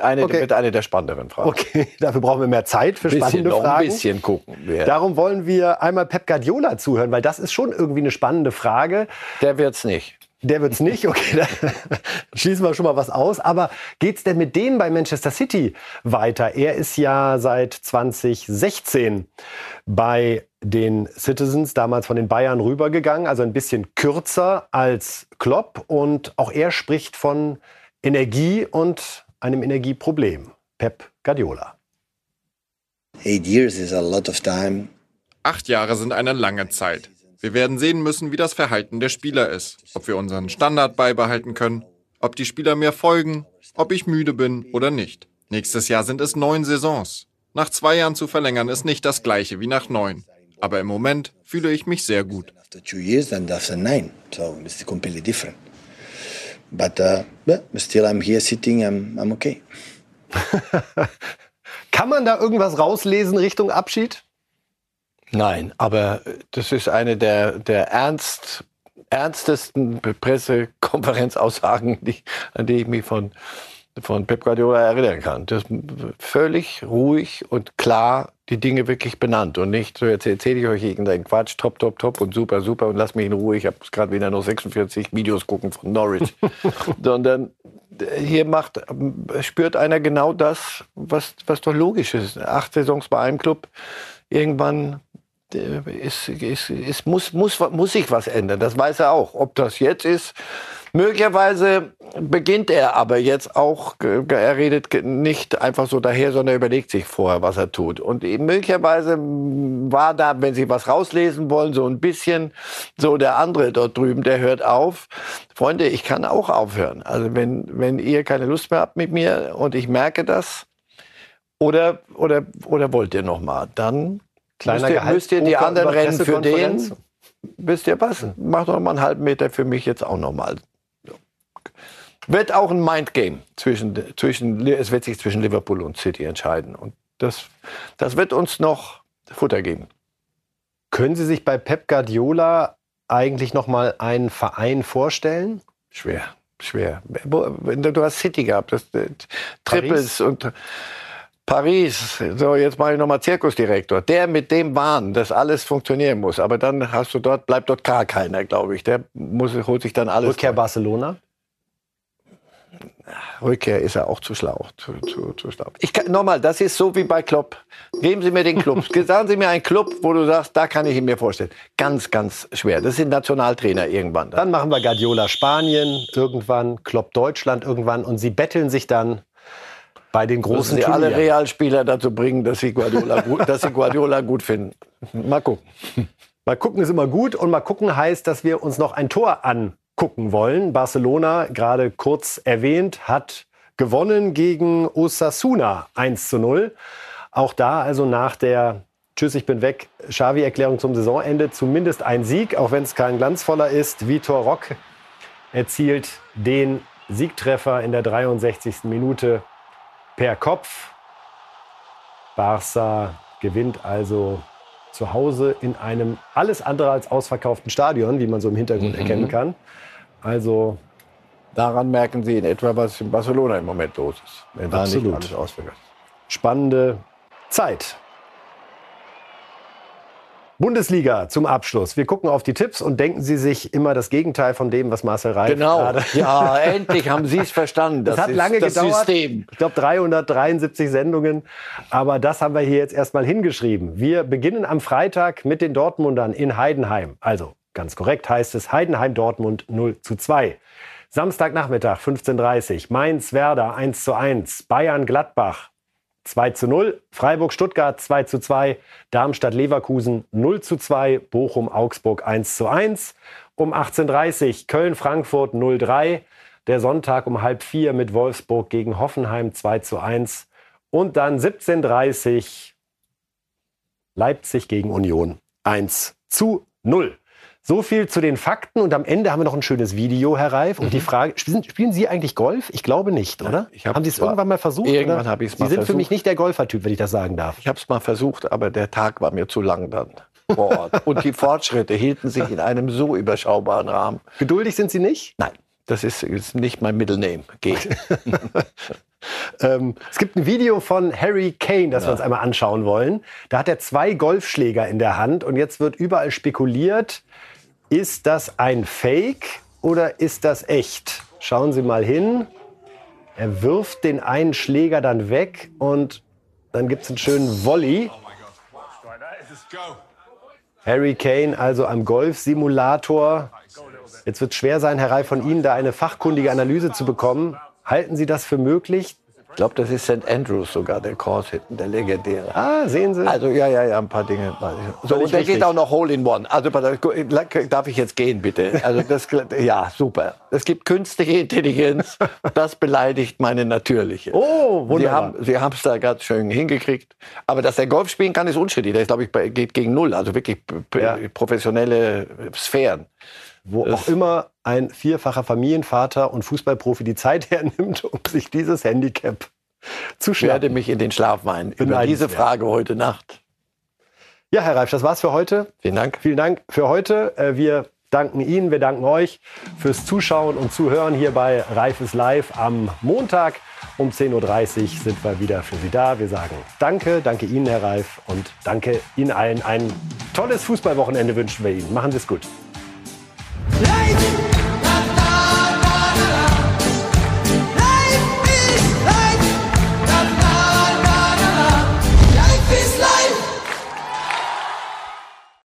eine der spannenderen Fragen. Okay, dafür brauchen wir mehr Zeit für spannende Fragen. Ein bisschen gucken wir. Darum wollen wir einmal Pep Guardiola zuhören, weil das ist schon irgendwie eine spannende Frage. Der wird's nicht. Der wird es nicht, okay, dann schließen wir schon mal was aus. Aber geht es denn mit denen bei Manchester City weiter? Er ist ja seit 2016 bei den Citizens, damals von den Bayern rübergegangen, also ein bisschen kürzer als Klopp. Und auch er spricht von Energie und einem Energieproblem. Pep Guardiola. 8 Jahre sind eine lange Zeit. Wir werden sehen müssen, wie das Verhalten der Spieler ist, ob wir unseren Standard beibehalten können, ob die Spieler mir folgen, ob ich müde bin oder nicht. Nächstes Jahr sind es 9 Saisons. Nach 2 Jahren zu verlängern ist nicht das Gleiche wie nach 9. Aber im Moment fühle ich mich sehr gut. Kann man da irgendwas rauslesen Richtung Abschied? Nein, aber das ist eine der ernstesten Pressekonferenzaussagen, an die ich mich von Pep Guardiola erinnern kann. Das völlig ruhig und klar die Dinge wirklich benannt und nicht so, jetzt erzähle ich euch irgendeinen Quatsch, top und super und lasst mich in Ruhe, ich habe gerade wieder noch 46 Videos gucken von Norwich. Sondern hier spürt einer genau das, was doch logisch ist. 8 Saisons bei einem Club, irgendwann muss sich was ändern, das weiß er auch. Ob das jetzt ist, möglicherweise beginnt er aber jetzt auch, er redet nicht einfach so daher, sondern überlegt sich vorher, was er tut. Und möglicherweise war da, wenn Sie was rauslesen wollen, so ein bisschen so der andere dort drüben, der hört auf. Freunde, ich kann auch aufhören. Also wenn ihr keine Lust mehr habt mit mir und ich merke das, oder wollt ihr noch mal, dann müsst ihr die anderen Rennen für den, wisst ihr was, macht noch mal einen halben Meter für mich jetzt auch noch mal. Wird auch ein Mindgame es wird sich zwischen Liverpool und City entscheiden. Und das wird uns noch Futter geben. Können Sie sich bei Pep Guardiola eigentlich noch mal einen Verein vorstellen? Schwer. Du hast City gehabt, Triples und Paris. So, jetzt mache ich noch mal Zirkusdirektor. Der mit dem Wahn, dass alles funktionieren muss. Aber dann bleibt dort gar keiner, glaube ich. Der holt sich dann alles. Rückkehr Barcelona? Rückkehr ist er auch zu schlau. Zu schlau. Nochmal, das ist so wie bei Klopp. Geben Sie mir den Club. Sagen Sie mir einen Club, wo du sagst, da kann ich ihn mir vorstellen. Ganz schwer. Das sind Nationaltrainer irgendwann. Dann machen wir Guardiola Spanien irgendwann, Klopp Deutschland irgendwann und sie betteln sich dann bei den großen Turnieren. Alle Realspieler dazu bringen, dass sie Guardiola gut finden. Mal gucken. Mal gucken ist immer gut und mal gucken heißt, dass wir uns noch ein Tor angucken wollen. Barcelona, gerade kurz erwähnt, hat gewonnen gegen Osasuna 1:0. Auch da also nach der Tschüss, ich bin weg, Xavi-Erklärung zum Saisonende zumindest ein Sieg, auch wenn es kein glanzvoller ist. Vitor Roque erzielt den Siegtreffer in der 63. Minute per Kopf. Barca gewinnt also zu Hause in einem alles andere als ausverkauften Stadion, wie man so im Hintergrund erkennen kann. Also daran merken Sie in etwa, was in Barcelona im Moment los ist, wenn da nicht alles ausverkauft ist. Spannende Zeit. Bundesliga zum Abschluss. Wir gucken auf die Tipps und denken Sie sich immer das Gegenteil von dem, was Marcel Reif gerade... Genau, ja, endlich haben Sie es verstanden. Das hat lange gedauert. System. Ich glaube 373 Sendungen, aber das haben wir hier jetzt erstmal hingeschrieben. Wir beginnen am Freitag mit den Dortmundern in Heidenheim. Also, ganz korrekt heißt es Heidenheim-Dortmund 0:2. Samstagnachmittag 15:30 Uhr, Mainz-Werder 1:1, Bayern-Gladbach 2:0, Freiburg-Stuttgart 2:2, Darmstadt-Leverkusen 0:2, Bochum-Augsburg 1:1. Um 18:30 Uhr Köln-Frankfurt 0:3. Der Sonntag um 15:30 Uhr mit Wolfsburg gegen Hoffenheim 2:1. Und dann 17:30 Uhr Leipzig gegen Union 1:0. So viel zu den Fakten und am Ende haben wir noch ein schönes Video, Herr Reif. Und die Frage, spielen Sie eigentlich Golf? Ich glaube nicht, oder? Haben Sie es irgendwann mal versucht? Irgendwann habe ich es mal versucht. Sie sind für mich nicht der Golfertyp, wenn ich das sagen darf. Ich habe es mal versucht, aber der Tag war mir zu lang dann vor Ort. Und die Fortschritte hielten sich in einem so überschaubaren Rahmen. Geduldig sind Sie nicht? Nein, das ist nicht mein Middle Name. Geht. Es gibt ein Video von Harry Kane, das wir uns einmal anschauen wollen. Da hat er 2 Golfschläger in der Hand und jetzt wird überall spekuliert, ist das ein Fake oder ist das echt? Schauen Sie mal hin. Er wirft den einen Schläger dann weg und dann gibt es einen schönen Volley. Harry Kane also am Golfsimulator. Jetzt wird es schwer sein, Herr Reif, von Ihnen da eine fachkundige Analyse zu bekommen. Halten Sie das für möglich, Ich glaube, das ist St. Andrews sogar, der Cross hinten, der legendäre. Ah, sehen Sie? Also, ja, ein paar Dinge. So, und der richtig. Geht auch noch Hole in One. Also, darf ich jetzt gehen, bitte? Also, das, ja, super. Es gibt künstliche Intelligenz, das beleidigt meine natürliche. Oh, wunderbar. Sie haben es da ganz schön hingekriegt. Aber dass er Golf spielen kann, ist unstrittig. Der ist, glaube ich, geht gegen Null. Also wirklich professionelle Sphären. Wo auch immer ein vierfacher Familienvater und Fußballprofi die Zeit hernimmt, um sich dieses Handicap zu schnappen. Ich werde mich in den Schlaf weinen über diese Frage heute Nacht. Ja, Herr Reif, das war's für heute. Vielen Dank. Vielen Dank für heute. Wir danken Ihnen, wir danken euch fürs Zuschauen und Zuhören hier bei Reif ist live. Am Montag um 10:30 Uhr sind wir wieder für Sie da. Wir sagen danke, danke Ihnen, Herr Reif, und danke Ihnen allen. Ein tolles Fußballwochenende wünschen wir Ihnen. Machen Sie es gut. Life.